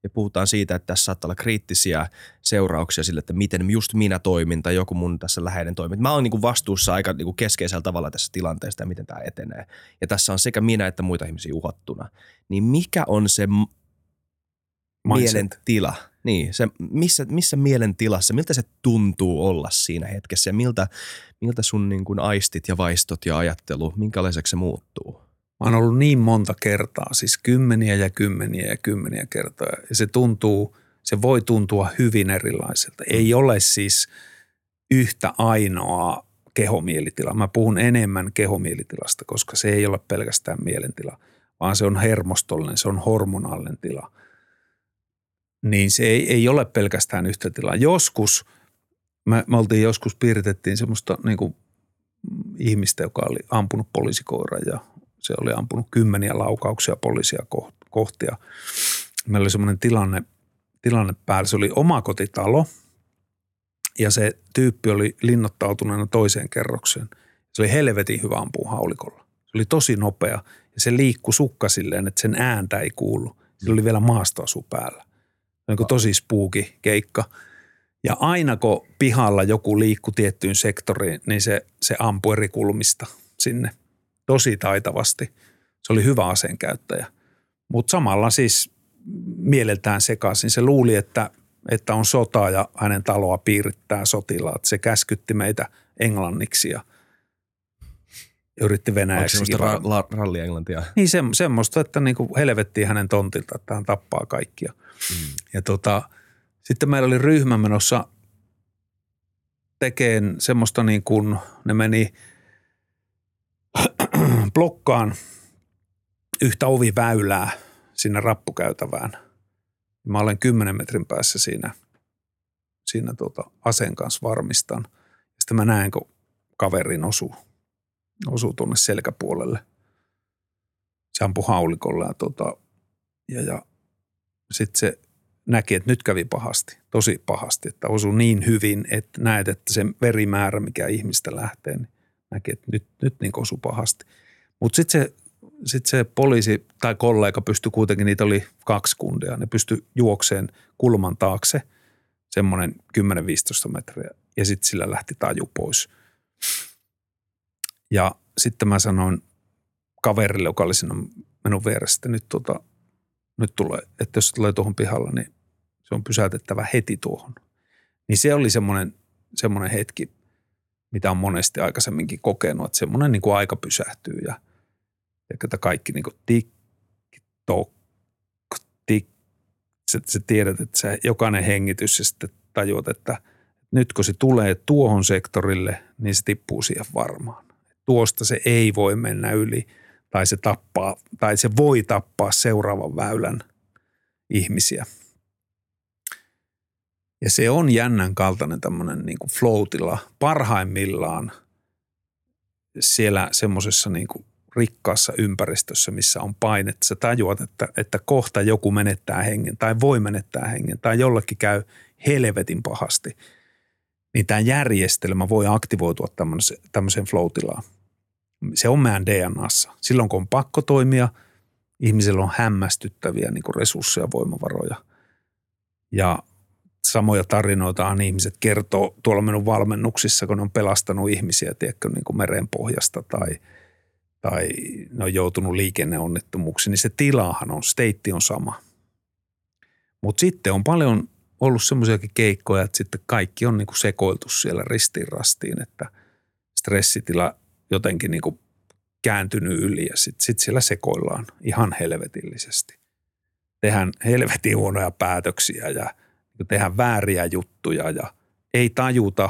ja puhutaan siitä, että tässä saattaa olla kriittisiä seurauksia sille, että miten just minä toimin tai joku mun tässä läheinen toimii. Mä oon niin kuin vastuussa aika niin kuin keskeisellä tavalla tässä tilanteesta ja miten tämä etenee. Ja tässä on sekä minä että muita ihmisiä uhattuna. Niin mikä on se mielentila? Niin, se, missä mielentilassa, miltä se tuntuu olla siinä hetkessä ja miltä sun niin kuin aistit ja vaistot ja ajattelu, minkälaiseksi se muuttuu? Mä oon ollut niin monta kertaa, siis kymmeniä kertaa. Ja se voi tuntua hyvin erilaiselta. Ei ole siis yhtä ainoa kehomielitila. Mä puhun enemmän kehomielitilasta, koska se ei ole pelkästään mielentila, vaan se on hermostollinen, se on hormonaalinen tila. Niin se ei ole pelkästään yhtä tilaa. Joskus, me piiritettiin semmoista niin kuin ihmistä, joka oli ampunut poliisikoiran ja se oli ampunut 10 laukauksia poliisia kohtia. Meillä oli semmoinen tilanne päällä. Se oli omakotitalo ja se tyyppi oli linnoittautuneena toiseen kerrokseen. Se oli helvetin hyvä ampua haulikolla. Se oli tosi nopea ja se liikkui sukka silleen, että sen ääntä ei kuulu. Sillä oli vielä maastoasu päällä. Se oli tosi spooki keikka. Ja aina kun pihalla joku liikkui tiettyyn sektoriin, niin se ampui eri kulmista sinne. Tosi taitavasti. Se oli hyvä aseenkäyttäjä. Mutta samalla siis mieleltään sekaisin. Se luuli, että on sotaa ja hänen taloa piirittää sotilaat. Se käskytti meitä englanniksi ja yritti venäjäksi. Onko semmoista rallienglantia? Niin semmoista, että niinku helvettiin hänen tontilta, että hän tappaa kaikkia. Ja sitten meillä oli ryhmä menossa tekemään semmoista niin kuin ne meni blokkaan yhtä oviväylää sinne rappukäytävään. Mä olen 10 metrin päässä siinä aseen kanssa varmistan. Sitten mä näen, kun kaverin osuu tuonne selkäpuolelle. Se ampui haulikolla ja sitten se näki, että nyt kävi pahasti, tosi pahasti, että osui niin hyvin, että näet, että se verimäärä, mikä ihmistä lähtee, niin näki, että nyt niin osui pahasti. Mutta sitten se poliisi tai kollega pystyi kuitenkin, niitä oli 2 kundia, ne pystyi juokseen kulman taakse semmoinen 10-15 metriä ja sitten sillä lähti taju pois. Ja sitten mä sanoin kaverille, joka oli siinä mennyt vieressä, että nyt tulee, että jos se tulee tuohon pihalla, niin se on pysäytettävä heti tuohon. Niin se oli semmoinen hetki, mitä on monesti aikaisemminkin kokenut, että semmoinen niin kuin aika pysähtyy ja että kaikki niin kuin tik, sä tiedät, että sä jokainen hengitys ja sitten tajuat, että nyt kun se tulee tuohon sektorille, niin se tippuu siihen varmaan. Tuosta se ei voi mennä yli tai se tappaa, tai se voi tappaa seuraavan väylän ihmisiä. Ja se on jännän kaltainen tämmöinen niin kuin flow-tila. Parhaimmillaan siellä semmoisessa niin kuin rikkaassa ympäristössä, missä on painetta. Sä tajuat, että kohta joku menettää hengen tai voi menettää hengen tai jollekin käy helvetin pahasti. Niin tämä järjestelmä voi aktivoitua tämmöiseen flow-tilaan. Se on meidän DNAssa. Silloin kun on pakko toimia, ihmisellä on hämmästyttäviä niin kuin resursseja, voimavaroja. Ja samoja tarinoitaan ihmiset kertoo tuolla minun valmennuksissa, kun ne on pelastanut ihmisiä, tiedätkö, niin kuin merenpohjasta tai ne on joutunut liikenneonnettomuuksiin, niin se tilahan on, steitti on sama. Mutta sitten on paljon ollut semmoisiakin keikkoja, että sitten kaikki on niin kuin sekoiltu siellä ristiin rastiin, että stressitila jotenkin niin kuin kääntynyt yli ja sit siellä sekoillaan ihan helvetillisesti. Tehdään helvetin huonoja päätöksiä ja tehdään vääriä juttuja ja ei tajuta,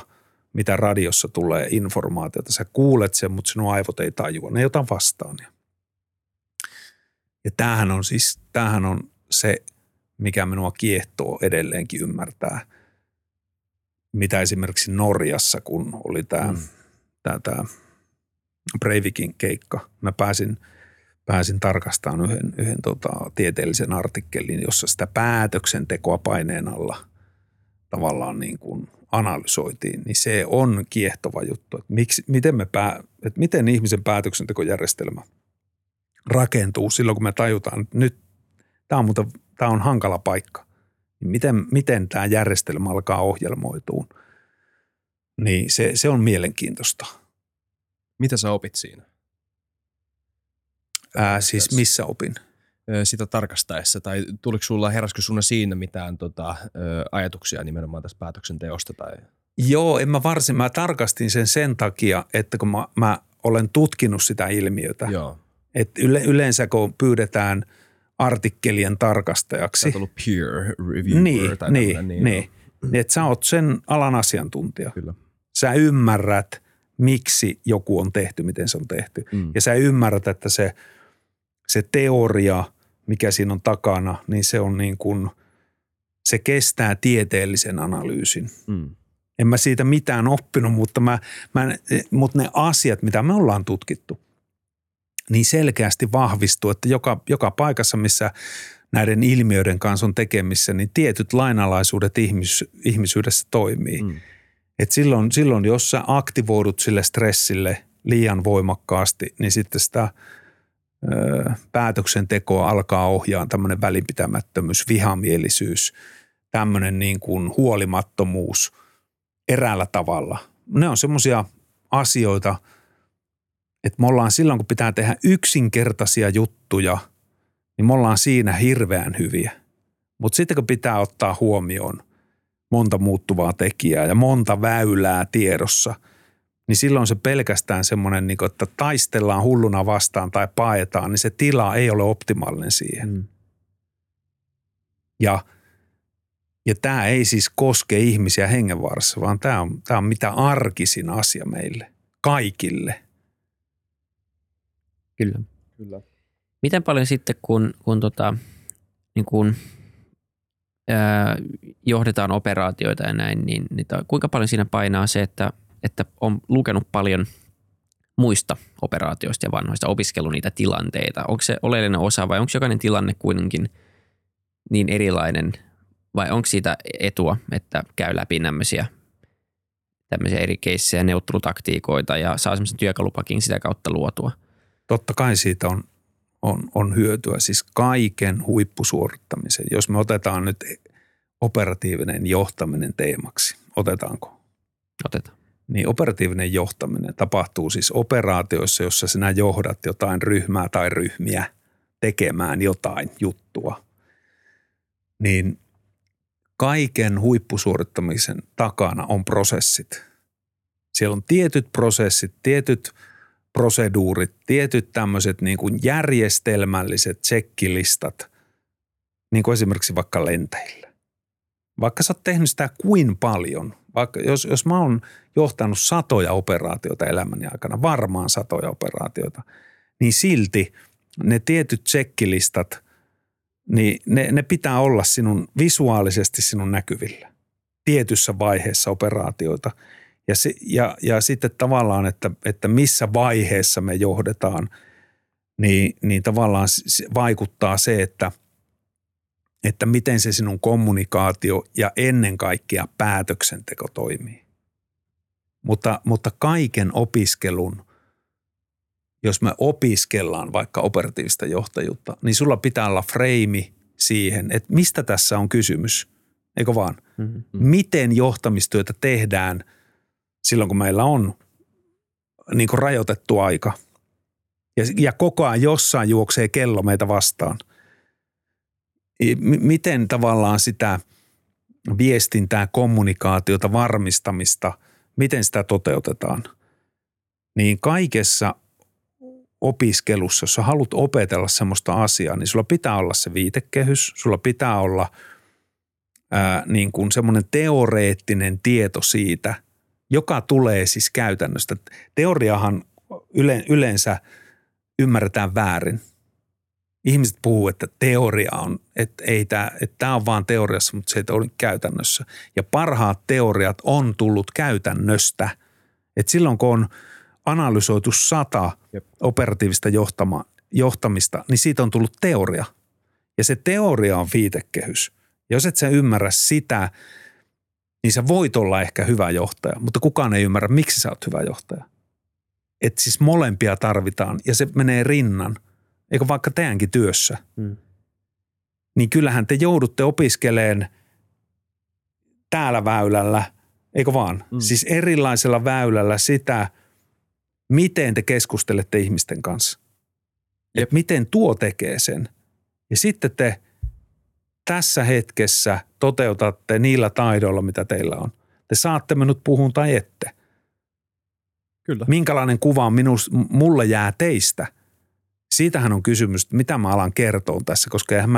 mitä radiossa tulee informaatiota. Sä kuulet sen, mutta sinun aivot ei tajua. Ne ei ota vastaan. Ja tämähän on se, mikä minua kiehtoo edelleenkin ymmärtää. Mitä esimerkiksi Norjassa, kun oli tämä Breivikin keikka. Mä pääsin tarkastamaan yhden tieteellisen artikkelin, jossa sitä päätöksentekoa paineen alla tavallaan niin kuin analysoitiin. Niin se on kiehtova juttu, että miten ihmisen päätöksentekojärjestelmä rakentuu silloin, kun me tajutaan, että nyt tämä on hankala paikka. Miten tämä järjestelmä alkaa ohjelmoituun, niin se on mielenkiintoista. Mitä sä opit siinä? Siis missä opin? Sitä tarkastaessa. Tai tuliko sulla, heräskö sulla siinä mitään ajatuksia nimenomaan tästä päätöksenteosta? Tai? Joo, mä tarkastin sen takia, että kun mä olen tutkinut sitä ilmiötä. Joo. Että yleensä kun pyydetään artikkelien tarkastajaksi. Sä oot ollut peer reviewer. Niin. Että sä oot sen alan asiantuntija. Kyllä. Sä ymmärrät, miksi joku on tehty, miten se on tehty. Mm. Ja sä ymmärrät, että se teoria, mikä siinä on takana, niin se on niin kuin, se kestää tieteellisen analyysin. Mm. En mä siitä mitään oppinut, mutta, mutta ne asiat, mitä me ollaan tutkittu, niin selkeästi vahvistuu, että joka paikassa, missä näiden ilmiöiden kanssa on tekemissä, niin tietyt lainalaisuudet ihmisyydessä toimii. Mm. Et silloin, jos sä aktivoidut sille stressille liian voimakkaasti, niin sitten sitä päätöksentekoa alkaa ohjaa tämmöinen välinpitämättömyys, vihamielisyys, tämmöinen niin kuin huolimattomuus eräällä tavalla. Ne on semmoisia asioita, että me ollaan silloin, kun pitää tehdä yksinkertaisia juttuja, niin me ollaan siinä hirveän hyviä. Mutta sitten kun pitää ottaa huomioon monta muuttuvaa tekijää ja monta väylää tiedossa, niin silloin se pelkästään semmoinen, että taistellaan hulluna vastaan tai paetaan, niin se tila ei ole optimaalinen siihen. Mm. Ja tämä ei siis koske ihmisiä hengenvaarassa, vaan tämä on mitä arkisin asia meille, kaikille. Kyllä. Kyllä. Miten paljon sitten, kun johdetaan operaatioita ja näin, niin kuinka paljon siinä painaa se, että on lukenut paljon muista operaatioista ja vanhoista, opiskellut niitä tilanteita? Onko se oleellinen osa vai onko jokainen tilanne kuitenkin niin erilainen vai onko siitä etua, että käy läpi tämmöisiä eri keissejä, neutrutaktiikoita ja saa semmoisen työkalupakin sitä kautta luotua? Totta kai siitä on hyötyä, siis kaiken huippusuorittamisen. Jos me otetaan nyt operatiivinen johtaminen teemaksi, otetaanko? Otetaan. Niin operatiivinen johtaminen tapahtuu siis operaatioissa, jossa sinä johdat jotain ryhmää tai ryhmiä tekemään jotain juttua. Niin kaiken huippusuorittamisen takana on prosessit. Siellä on tietyt prosessit, tietyt proseduurit, tietyt tämmöiset niin kuin järjestelmälliset tsekkilistat, niin kuin esimerkiksi vaikka lentäjillä. Vaikka sä oot tehnyt sitä kuin paljon, vaikka jos mä oon johtanut 100 operaatioita elämäni aikana, varmaan 100 operaatioita, niin silti ne tietyt tsekkilistat, niin ne pitää olla sinun visuaalisesti sinun näkyvillä tietyssä vaiheessa operaatioita. Ja sitten tavallaan, että missä vaiheessa me johdetaan, niin tavallaan vaikuttaa se, että miten se sinun kommunikaatio ja ennen kaikkea päätöksenteko toimii. Mutta kaiken opiskelun, jos me opiskellaan vaikka operatiivista johtajuutta, niin sulla pitää olla freimi siihen, että mistä tässä on kysymys, eikö vaan? Mm-hmm. Miten johtamistyötä tehdään silloin, kun meillä on niin kuin rajoitettu aika ja koko ajan jossain juoksee kello meitä vastaan. Miten tavallaan sitä viestintää, kommunikaatiota, varmistamista, miten sitä toteutetaan? Niin kaikessa opiskelussa, jos haluat opetella semmoista asiaa, niin sulla pitää olla se viitekehys, sulla pitää olla niin kuin semmoinen teoreettinen tieto siitä, joka tulee siis käytännöstä. Teoriahan yleensä ymmärretään väärin. Ihmiset puhuu, että teoria on, että tämä on vaan teoriassa, mutta se ei ole käytännössä. Ja parhaat teoriat on tullut käytännöstä. Et silloin kun on analysoitu 100 operatiivista johtamista, niin siitä on tullut teoria. Ja se teoria on viitekehys. Jos et sä ymmärrä sitä, niin sä voit olla ehkä hyvä johtaja, mutta kukaan ei ymmärrä, miksi sä oot hyvä johtaja. Että siis molempia tarvitaan ja se menee rinnan, eikö vaikka teidänkin työssä. Mm. Niin kyllähän te joudutte opiskeleen täällä väylällä, eikö vaan? Mm. Siis erilaisella väylällä sitä, miten te keskustelette ihmisten kanssa. Jep. Että miten tuo tekee sen. Ja sitten te tässä hetkessä toteutatte niillä taidoilla, mitä teillä on. Te saatte minut puhun tai ette. Kyllä. Minkälainen kuva on mulle jää teistä? Siitähän on kysymys, mitä mä alan kertoa tässä, koska eihän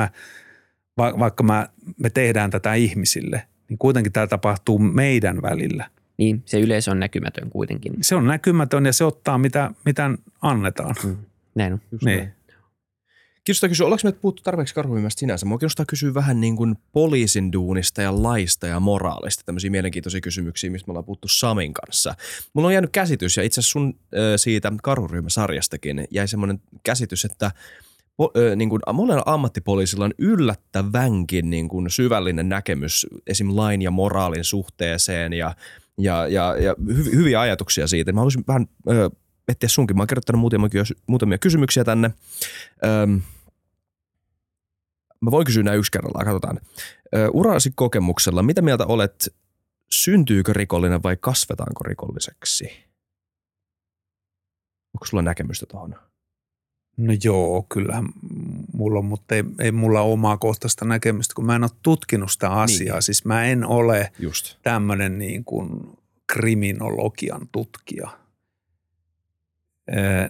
me tehdään tätä ihmisille, niin kuitenkin tämä tapahtuu meidän välillä. Niin, se yleisö on näkymätön kuitenkin. Se on näkymätön ja se ottaa, mitä annetaan. Mm. Näin on. Niin. Kiinnostaa kysyä, ollaanko me puhuttu tarpeeksi karhuvimmasta sinänsä? Mua kiinnostaa kysyä vähän niin kuin poliisin duunista ja laista ja moraalista. Tämmöisiä mielenkiintoisia kysymyksiä, mistä me ollaan puhuttu Samin kanssa. Mulla on jäänyt käsitys, ja itse asiassa sun siitä karhuryhmäsarjastakin jäi semmoinen käsitys, että niin kuin monella ammattipoliisilla on yllättävänkin niin kuin syvällinen näkemys esim. Lain ja moraalin suhteeseen ja hyviä ajatuksia siitä. Mä haluaisin vähän... Ettei sunkin. Mä oon kirjoittanut muutamia kysymyksiä tänne. Mä voin kysyä näin yksi kerrallaan, katsotaan. Urasi kokemuksella, mitä mieltä olet, syntyykö rikollinen vai kasvetaanko rikolliseksi? Onko sulla näkemystä tuohon? No joo, kyllähän mulla on, mutta ei mulla ole omaa kohtaista näkemystä, kun mä en ole tutkinut sitä asiaa. Niin. Siis mä en ole tämmöinen niin kuin kriminologian tutkija.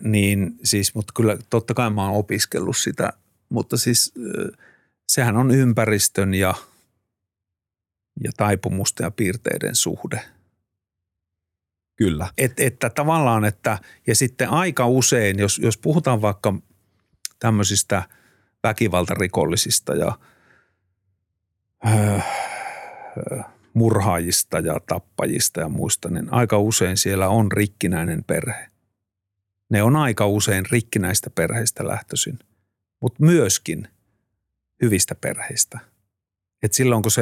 Niin siis, mutta kyllä totta kai mä oon opiskellut sitä, mutta siis sehän on ympäristön ja taipumusten ja piirteiden suhde. Kyllä. Että tavallaan, että ja sitten aika usein, jos puhutaan vaikka tämmöisistä väkivaltarikollisista ja murhaajista ja tappajista ja muista, niin aika usein siellä on rikkinäinen perhe. Ne on aika usein rikkinäistä perheistä lähtöisin, mutta myöskin hyvistä perheistä. Et silloin kun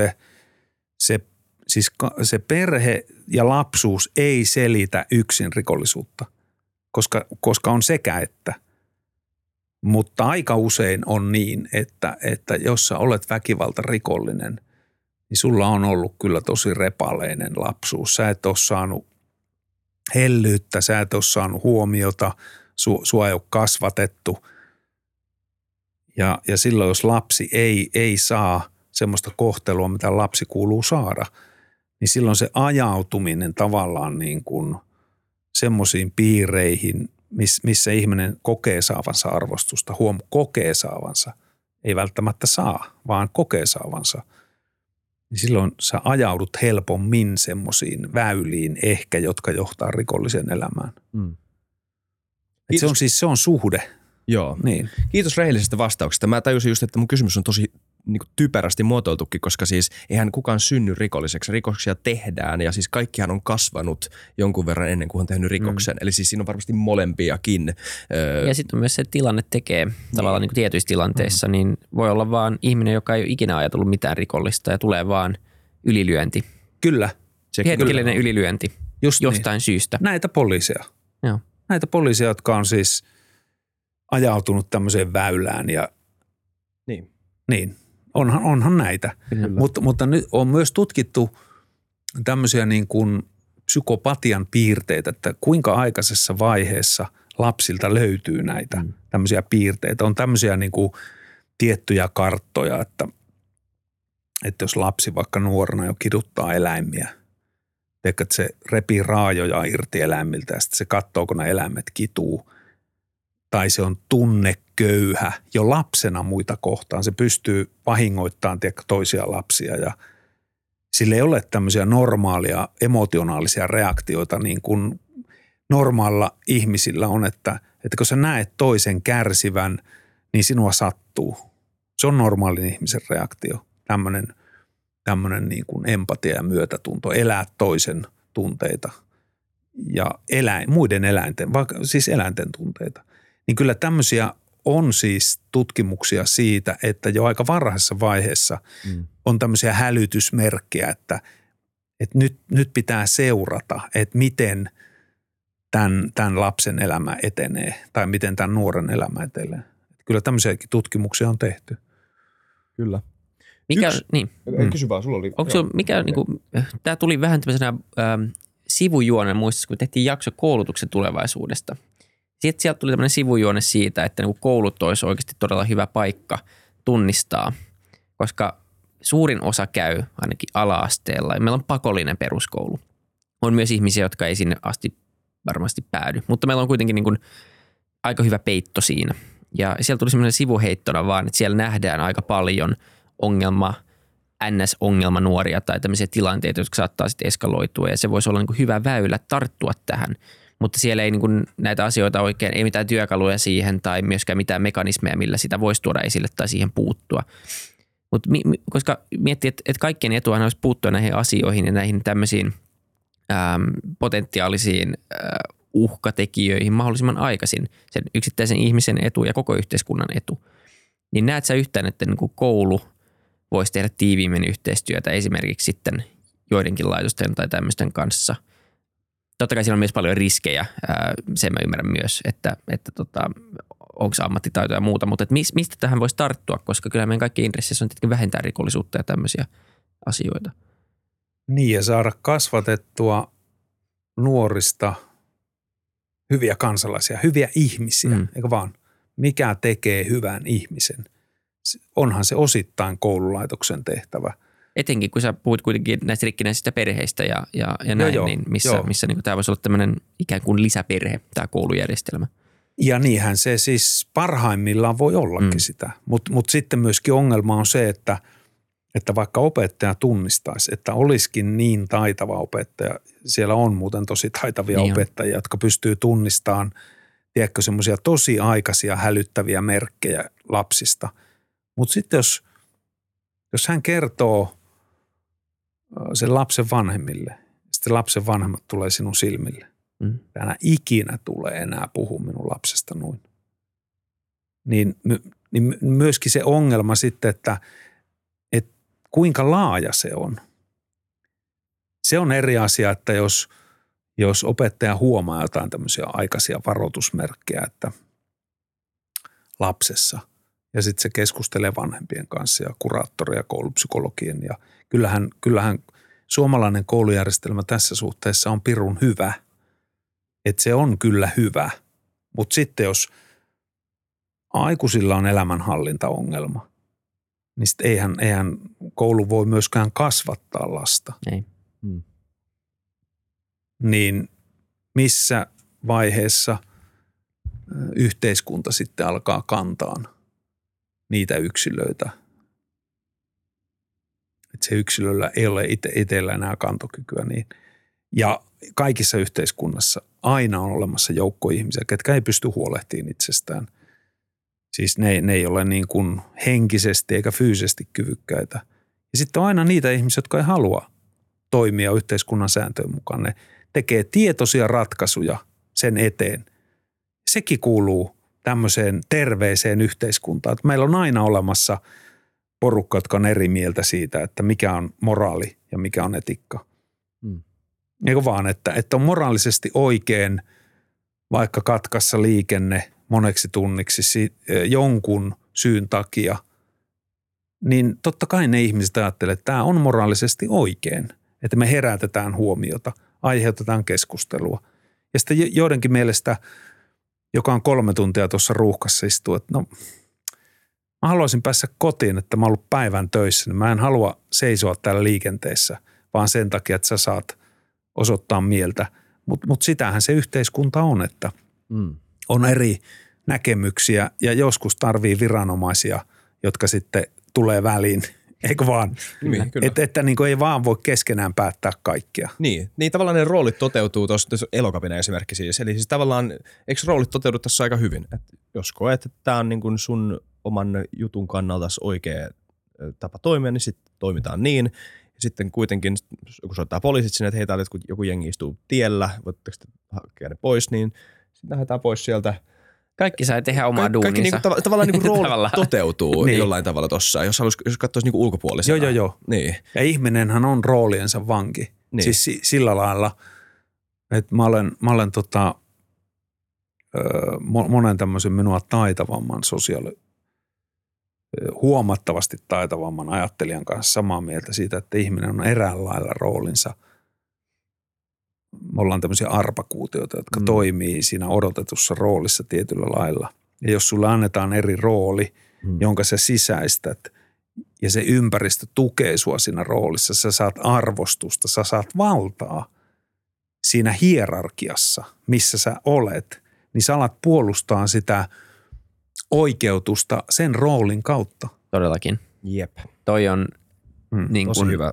se perhe ja lapsuus ei selitä yksin rikollisuutta, koska on sekä että. Mutta aika usein on niin, että jos sä olet väkivaltarikollinen, niin sulla on ollut kyllä tosi repaleinen lapsuus. Sä et ole saanut hellyyttä, sä et ole saanut huomiota, sua ei ole kasvatettu. Ja silloin, jos lapsi ei saa semmoista kohtelua, mitä lapsi kuuluu saada, niin silloin se ajautuminen tavallaan niin kuin semmoisiin piireihin, missä ihminen kokee saavansa arvostusta, kokee saavansa, ei välttämättä saa, vaan kokee saavansa, niin silloin sä ajaudut helpommin semmoisiin väyliin ehkä, jotka johtaa rikolliseen elämään. Mm. Se on suhde. Joo. Niin. Kiitos rehellisestä vastauksesta. Mä tajusin just, että mun kysymys on tosi niin kuin typerästi muotoiltukin, koska siis eihän kukaan synny rikolliseksi. Rikoksia tehdään ja siis kaikkihan on kasvanut jonkun verran ennen kuin on tehnyt rikoksen. Eli siis siinä on varmasti molempiakin. Ja sitten myös se tilanne tekee tavallaan niin kuin tietyissä tilanteissa, niin voi olla vaan ihminen, joka ei ole ikinä ajatellut mitään rikollista ja tulee vaan ylilyönti. Kyllä. Hetkellinen ylilyönti just jostain syystä. Näitä poliiseja. Joo. Näitä poliiseja, jotka on siis ajautunut tämmöiseen väylään ja niin. Onhan näitä, mutta nyt on myös tutkittu tämmöisiä niin kuin psykopatian piirteitä, että kuinka aikaisessa vaiheessa lapsilta löytyy näitä tämmöisiä piirteitä. On tämmöisiä niin kuin tiettyjä karttoja, että jos lapsi vaikka nuorena jo kiduttaa eläimiä, että se repii raajoja irti eläimiltä ja sitten se katsoo, kun ne eläimet kituu, tai se on tunneköyhä jo lapsena muita kohtaan. Se pystyy vahingoittamaan toisia lapsia ja sillä ei ole tämmöisiä normaalia emotionaalisia reaktioita niin kuin normaalilla ihmisillä on, että kun sä näet toisen kärsivän, niin sinua sattuu. Se on normaalin ihmisen reaktio, tämmöinen niin kuin empatia ja myötätunto, elää toisen tunteita ja muiden eläinten, vaikka siis eläinten tunteita. Niin kyllä tämmöisiä on siis tutkimuksia siitä, että jo aika varhaisessa vaiheessa on tämmöisiä hälytysmerkkejä, että nyt pitää seurata, että miten tämän lapsen elämä etenee tai miten tämän nuoren elämä etenee. Kyllä tämmöisiäkin tutkimuksia on tehty. Kyllä. Kysy vaan, sulla oli. Tämä tuli vähän tämmöisenä sivujuonen muistissa, kun tehtiin jakso koulutuksen tulevaisuudesta. Sitten sieltä tuli tämmöinen sivujuone siitä, että koulut olisi oikeasti todella hyvä paikka tunnistaa, koska suurin osa käy ainakin ala-asteella. Meillä on pakollinen peruskoulu. On myös ihmisiä, jotka ei sinne asti varmasti päädy, mutta meillä on kuitenkin niin kuin aika hyvä peitto siinä. Ja siellä tuli semmoinen sivuheittona vaan, että siellä nähdään aika paljon NS-ongelma nuoria tai tämmöisiä tilanteita, jotka saattaa sitten eskaloitua ja se voisi olla niin kuin hyvä väylä tarttua tähän. Mutta siellä ei niin kuin näitä asioita oikein, ei mitään työkaluja siihen tai myöskään mitään mekanismeja, millä sitä voisi tuoda esille tai siihen puuttua. Mutta koska miettii, että kaikkien etuhan olisi puuttua näihin asioihin ja näihin tämmöisiin potentiaalisiin uhkatekijöihin mahdollisimman aikaisin, sen yksittäisen ihmisen etu ja koko yhteiskunnan etu, niin näet sä yhtään, että niin kuin koulu voisi tehdä tiiviimmin yhteistyötä esimerkiksi sitten joidenkin laitosten tai tämmöisten kanssa. Totta kai siinä on myös paljon riskejä, sen mä ymmärrän myös, että onko ammattitaitoja ja muuta, mutta mistä tähän voisi tarttua, koska kyllä meidän kaikki intressissä on tietenkin vähentää rikollisuutta ja tämmöisiä asioita. Niin ja saada kasvatettua nuorista hyviä kansalaisia, hyviä ihmisiä, eikö vaan? Mikä tekee hyvän ihmisen? Onhan se osittain koululaitoksen tehtävä. Etenkin, kun sä puhut kuitenkin näistä rikkinäisistä perheistä ja näin, niin missä niin tämä voisi olla tämmöinen ikään kuin lisäperhe, tämä koulujärjestelmä. Ja niinhän se siis parhaimmillaan voi ollakin sitä. Mutta sitten myöskin ongelma on se, että Että vaikka opettaja tunnistaisi, että olisikin niin taitava opettaja, siellä on muuten tosi taitavia niin opettajia, jotka pystyy tunnistamaan, tiedätkö, semmoisia tosi aikaisia hälyttäviä merkkejä lapsista. Mutta sitten jos hän kertoo sen lapsen vanhemmille, sitten lapsen vanhemmat tulee sinun silmille. Mm. Tänä ikinä tulee enää puhua minun lapsesta noin. Niin myöskin se ongelma sitten, että kuinka laaja se on. Se on eri asia, että jos opettaja huomaa jotain tämmöisiä aikaisia varoitusmerkkejä, että lapsessa, ja sitten se keskustelee vanhempien kanssa ja kuraattoria, koulupsykologien, ja kyllähän suomalainen koulujärjestelmä tässä suhteessa on pirun hyvä, että se on kyllä hyvä, mutta sitten jos aikuisilla on elämänhallintaongelma, niin sitten eihän koulu voi myöskään kasvattaa lasta. Ei. Hmm. Niin missä vaiheessa yhteiskunta sitten alkaa kantaa niitä yksilöitä? Että se yksilöllä ei ole itsellä enää kantokykyä. Niin. Ja kaikissa yhteiskunnassa aina on olemassa joukko ihmisiä, ketkä ei pysty huolehtimaan itsestään. Siis ne ei ole niin kuin henkisesti eikä fyysisesti kyvykkäitä. Ja sitten on aina niitä ihmisiä, jotka ei halua toimia yhteiskunnan sääntöjen mukaan. Ne tekee tietoisia ratkaisuja sen eteen. Sekin kuuluu tämmöiseen terveeseen yhteiskuntaan. Että meillä on aina olemassa porukka, jotka on eri mieltä siitä, että mikä on moraali ja mikä on etikka. Hmm. Eikö vaan, että on moraalisesti oikein vaikka katkassa liikenne moneksi tunniksi jonkun syyn takia, niin totta kai ne ihmiset ajattelee, että tämä on moraalisesti oikein, että me herätetään huomiota, aiheutetaan keskustelua. Ja sitten joidenkin mielestä, joka on 3 tuntia tuossa ruuhkassa istuu, että no mä haluaisin päästä kotiin, että mä oon ollut päivän töissä, niin mä en halua seisoa täällä liikenteessä, vaan sen takia, että sä saat osoittaa mieltä. Mut sitähän se yhteiskunta on, että on eri näkemyksiä ja joskus tarvii viranomaisia, jotka sitten tulee väliin, eikö vaan? Niin, että niin kuin ei vaan voi keskenään päättää kaikkia. Niin tavallaan ne roolit toteutuu tuossa Elokapina esimerkki siis. Eli siis tavallaan, eikö roolit toteudu tässä aika hyvin? Et jos koet, että tämä on niin kuin sun oman jutun kannalta oikea tapa toimia, niin sitten toimitaan niin. Ja sitten kuitenkin, kun soittaa poliisit sinne, että hei, täällä joku jengi istuu tiellä, voitteko te hakea ne pois, niin sitten lähdetään pois sieltä. Kaikki sai tehdä omaa duuninsa. Niinku, tavallaan niinku rooli toteutuu niin jollain tavalla tuossa, jos katsoisi niinku ulkopuolisena. Joo. Niin. Ja ihminenhän on rooliensa vanki. Niin. Siis sillä lailla, että mä olen monen tämmöisen minua taitavamman huomattavasti taitavamman ajattelijan kanssa samaa mieltä siitä, että ihminen on erään lailla roolinsa. Me ollaan tämmöisiä arpakuutioita, jotka toimii siinä odotetussa roolissa tietyllä lailla. Ja jos sulle annetaan eri rooli, jonka sä sisäistät ja se ympäristö tukee sua siinä roolissa, sä saat arvostusta, sä saat valtaa siinä hierarkiassa, missä sä olet, niin sä alat puolustaa sitä oikeutusta sen roolin kautta. Todellakin. Jep. Toi on niin kuin hyvä.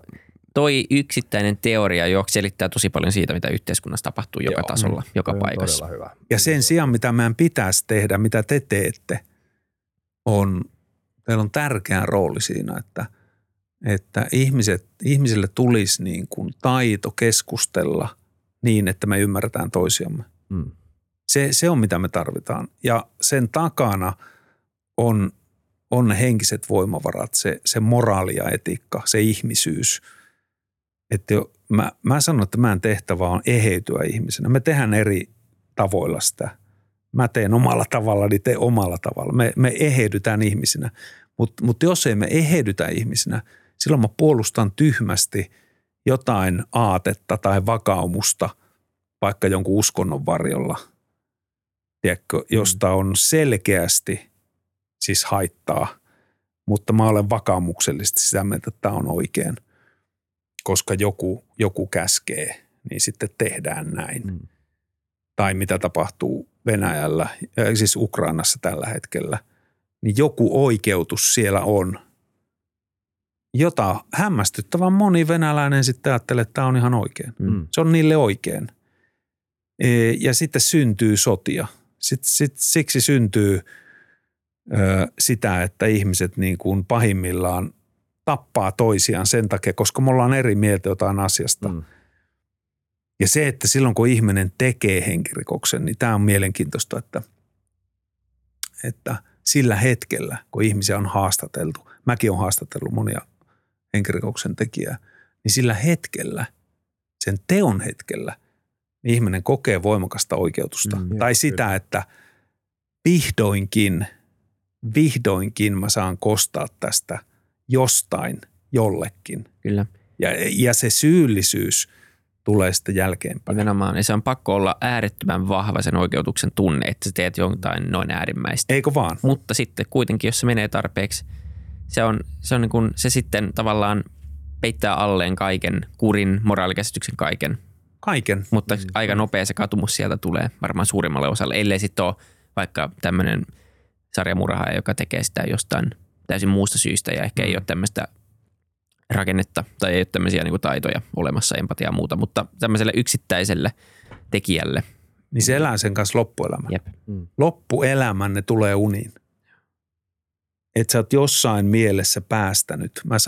Toi yksittäinen teoria jo selittää tosi paljon siitä, mitä yhteiskunnassa tapahtuu joka tasolla, joka paikassa. Hyvä. Ja sen sijaan, mitä meidän pitäisi tehdä, mitä te teette, teillä on tärkeä rooli siinä, että ihmisille tulisi niin kuin taito keskustella niin, että me ymmärretään toisiamme. Mm. Se on, mitä me tarvitaan. Ja sen takana on henkiset voimavarat, se moraali ja etiikka, se ihmisyys. Että mä sanon, että meidän tehtävä on eheytyä ihmisenä. Me tehdään eri tavoilla sitä. Mä teen omalla tavalla, niin teen omalla tavalla. Me eheydytään ihmisinä. Mutta jos ei me eheydytä ihmisinä, silloin mä puolustan tyhmästi jotain aatetta tai vakaumusta vaikka jonkun uskonnon varjolla, tiedätkö, josta on selkeästi siis haittaa, mutta mä olen vakaumuksellisesti sitä mieltä, että tämä on oikein. Koska joku käskee, niin sitten tehdään näin. Mm. Tai mitä tapahtuu Venäjällä, siis Ukrainassa tällä hetkellä, niin joku oikeutus siellä on. jota hämmästyttävän moni venäläinen sitten ajattelee, että tämä on ihan oikein. Mm. Se on niille oikein. Ja sitten syntyy sotia. Siksi syntyy sitä, että ihmiset niin kuin pahimmillaan tappaa toisiaan sen takia, koska me ollaan eri mieltä jotain asiasta. Mm. Ja se, että silloin kun ihminen tekee henkirikoksen, niin tämä on mielenkiintoista, että sillä hetkellä, kun ihmisiä on haastateltu, mäkin olen haastatellut monia henkirikoksen tekijää, niin sillä hetkellä, sen teon hetkellä, niin ihminen kokee voimakasta oikeutusta. Tai sitä, että vihdoinkin mä saan kostaa tästä jostain jollekin. Kyllä. Ja se syyllisyys tulee sitten jälkeenpäin. Nimenomaan. Ja se on pakko olla äärettömän vahva sen oikeutuksen tunne, että sä teet jotain noin äärimmäistä. Eikö vaan? Mutta sitten kuitenkin, jos se menee tarpeeksi, se on niin kuin, se sitten tavallaan peittää alleen kaiken kurin, moraalikäsityksen kaiken. Mutta aika nopea se katumus sieltä tulee varmaan suurimmalle osalle, ellei sitten ole vaikka tämmöinen sarjamurhaaja, joka tekee sitä jostain täysin muusta syystä ja ehkä ei ole tämmöistä rakennetta tai ei ole tämmöisiä niin kuin taitoja olemassa, empatiaa ja muuta, mutta tämmöiselle yksittäiselle tekijälle. Niin se elää sen kanssa loppuelämän. Jep. Loppuelämän ne tulee uniin. Että sä oot jossain mielessä päästänyt, mä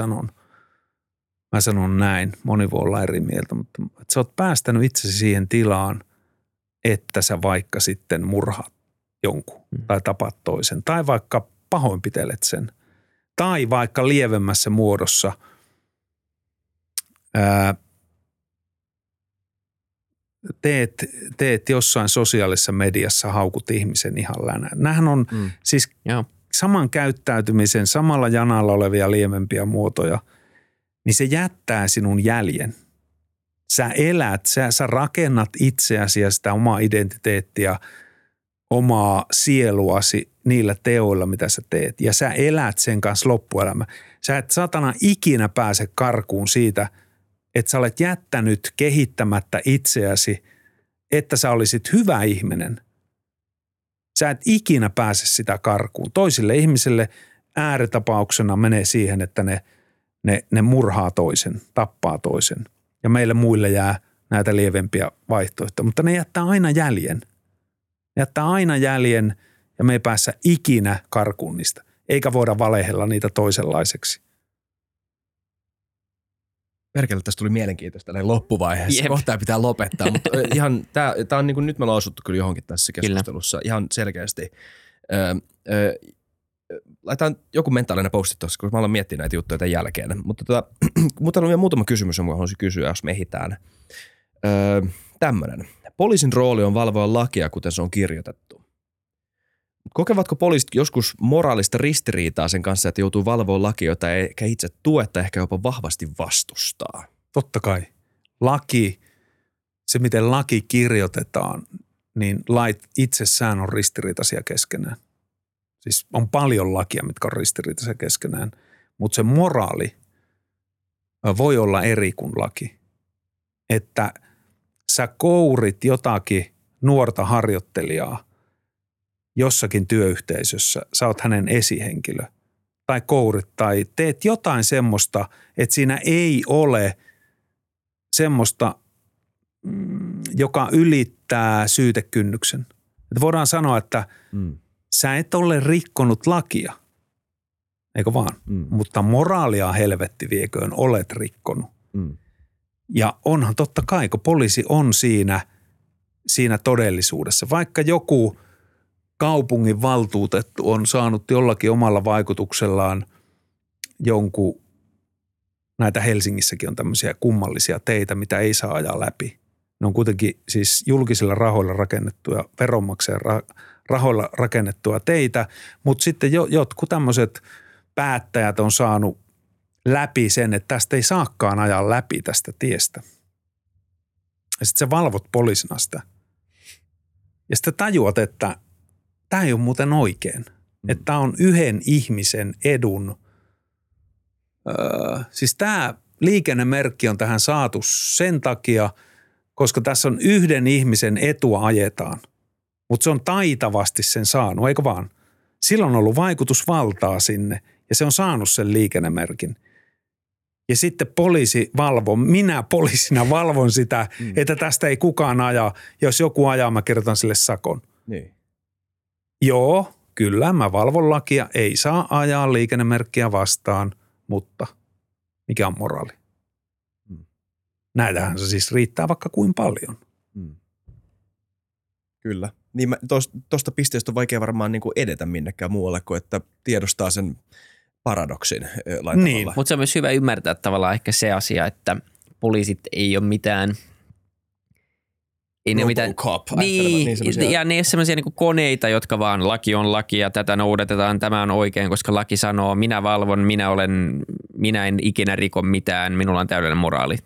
sanon näin, moni voi olla eri mieltä, mutta sä oot päästänyt itsesi siihen tilaan, että sä vaikka sitten murhaat jonkun tai tapat toisen tai vaikka pahoinpitelet sen tai vaikka lievemmässä muodossa teet jossain sosiaalisessa mediassa, haukut ihmisen ihan länään. Nämähän on siis saman käyttäytymisen, samalla janalla olevia lievempiä muotoja, niin se jättää sinun jäljen. Sä elät, sä rakennat itseäsi ja sitä omaa identiteettiä, omaa sieluasi niillä teoilla, mitä sä teet. Ja sä elät sen kanssa loppuelämä. Sä et satana ikinä pääse karkuun siitä, että sä olet jättänyt kehittämättä itseäsi, että sä olisit hyvä ihminen. Sä et ikinä pääse sitä karkuun. Toisille ihmisille ääritapauksena menee siihen, että ne murhaa toisen, tappaa toisen. Ja meille muille jää näitä lievempiä vaihtoehtoja, mutta ne jättää aina jäljen. Ja me ei päässä ikinä karkuun niistä, eikä voida valehella niitä toisenlaiseksi. Perkele, tässä tuli mielenkiintoista näin loppuvaiheessa. Yep. Kohtaa pitää lopettaa, mutta ihan tämä on niin kuin nyt me ollaan osuttu kyllä johonkin tässä keskustelussa. Kyllä. Ihan selkeästi. Laitetaan joku mentaalinen posti tuossa, koska mä aloin miettiä näitä juttuja tämän jälkeen. Mutta on vielä muutama kysymys, jonka haluaisin kysyä, jos me ehditään. Tämmöinen. Poliisin rooli on valvoa lakia, kuten se on kirjoitettu. Kokevatko poliisit joskus moraalista ristiriitaa sen kanssa, että joutuu valvoa lakia, jota ei ehkä itse tue tai ehkä jopa vahvasti vastustaa? Totta kai. Laki, se miten laki kirjoitetaan, niin lait itsessään on ristiriitaisia keskenään. Siis on paljon lakia, mitkä on ristiriitaisia keskenään, mutta se moraali voi olla eri kuin laki. Että sä kourit jotakin nuorta harjoittelijaa jossakin työyhteisössä, sä oot hänen esihenkilö tai kourit tai teet jotain semmoista, että siinä ei ole semmoista, joka ylittää syytekynnyksen. Että voidaan sanoa, että sä et ole rikkonut lakia, eikö vaan, mutta moraalia helvetti vieköön olet rikkonut. Ja onhan totta kai, kun poliisi on siinä todellisuudessa, vaikka joku kaupungin valtuutettu on saanut jollakin omalla vaikutuksellaan jonkun, näitä Helsingissäkin on tämmöisiä kummallisia teitä, mitä ei saa ajaa läpi. Ne on kuitenkin siis julkisilla rahoilla rakennettuja, veronmaksajan rahoilla rakennettuja teitä, mutta sitten jotkut tämmöiset päättäjät on saanut läpi sen, että tästä ei saakaan ajaa läpi tästä tiestä. Ja sitten sä valvot poliisina sitä. Ja sitten tajuat, että tämä ei ole muuten oikein. Että tämä on yhden ihmisen edun. Siis tämä liikennemerkki on tähän saatu sen takia, koska tässä on yhden ihmisen etua ajetaan. Mutta se on taitavasti sen saanut, eikö vaan? Sillä on ollut vaikutusvaltaa sinne ja se on saanut sen liikennemerkin. Ja sitten poliisi valvon, minä poliisina valvon sitä, että tästä ei kukaan ajaa. Jos joku ajaa, mä kerrotan sille sakon. Niin. Joo, kyllä mä valvon lakia, ei saa ajaa liikennemerkkiä vastaan, mutta mikä on moraali? Näitähän se siis riittää vaikka kuin paljon. Kyllä. Niin mä, tosta pisteestä on vaikea varmaan niin kuin edetä minnekään muualle kuin, että tiedostaa sen paradoksin laitavalla. Niin, mutta se on myös hyvä ymmärtää tavallaan ehkä se asia, että poliisit ei ole mitään... Robocop. Niin, ja ne ei ole sellaisia niin kuin koneita, jotka vaan laki on laki ja tätä noudatetaan, tämä on oikein, koska laki sanoo, minä valvon, minä en ikinä riko mitään, minulla on täydellinen moraali.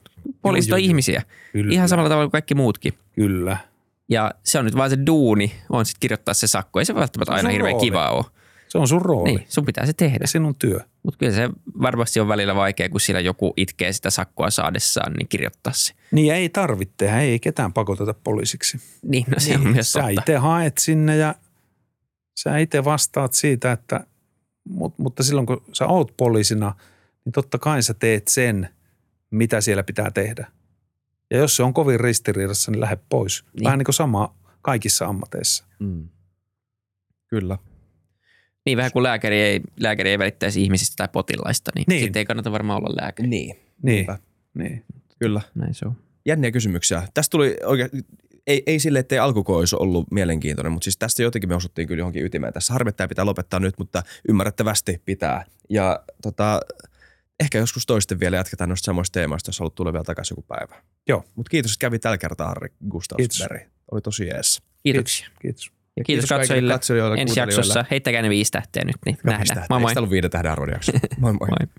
Poliisit on ihmisiä. Kyllä. Ihan samalla tavalla kuin kaikki muutkin. Kyllä. Ja se on nyt vaan se duuni, on sitten kirjoittaa se sakko. Ei se välttämättä aina hirveän kivaa ole. Se on sun rooli. Niin, sun pitää se tehdä. Ja sinun työ. Mutta kyllä se varmasti on välillä vaikea, kun siellä joku itkee sitä sakkoa saadessaan, niin kirjoittaa se. Niin ei tarvitse, ei ketään pakoteta poliisiksi. Niin, no se on myös totta. Sä itse haet sinne ja sä itse vastaat siitä, että, mutta silloin kun sä oot poliisina, niin totta kai sä teet sen, mitä siellä pitää tehdä. Ja jos se on kovin ristiriidassa, niin lähde pois. Niin. Vähän niin kuin sama kaikissa ammateissa. Mm. Kyllä. Niin vähän kuin lääkäri ei välittäisi ihmisistä tai potilaista, niin sitten ei kannata varmaan olla lääkäri. Niin. Kyllä. Näin se on. Jänniä kysymyksiä. Tästä tuli oikein, ei sille, ettei alkuko olisi ollut mielenkiintoinen, mutta siis tästä jotenkin me osuttiin kyllä johonkin ytimeen. Tässä harmittaa pitää lopettaa nyt, mutta ymmärrettävästi pitää. Ja ehkä joskus toisten vielä jatketaan noista samoista teemoista, jos haluat tulla vielä takaisin joku päivä. Joo. Mutta kiitos, että kävi tällä kertaa, Harri Gustafsberg. Oli tosi jees. Kiitoksia. Kiitos. Ja kiitos katsojille ensi jaksossa. Heittäkää ne 5 tähteä nyt, niin nähdään. Moi moi. Eikö täällä ollut 5 tähden arvon jakso? Moi moi.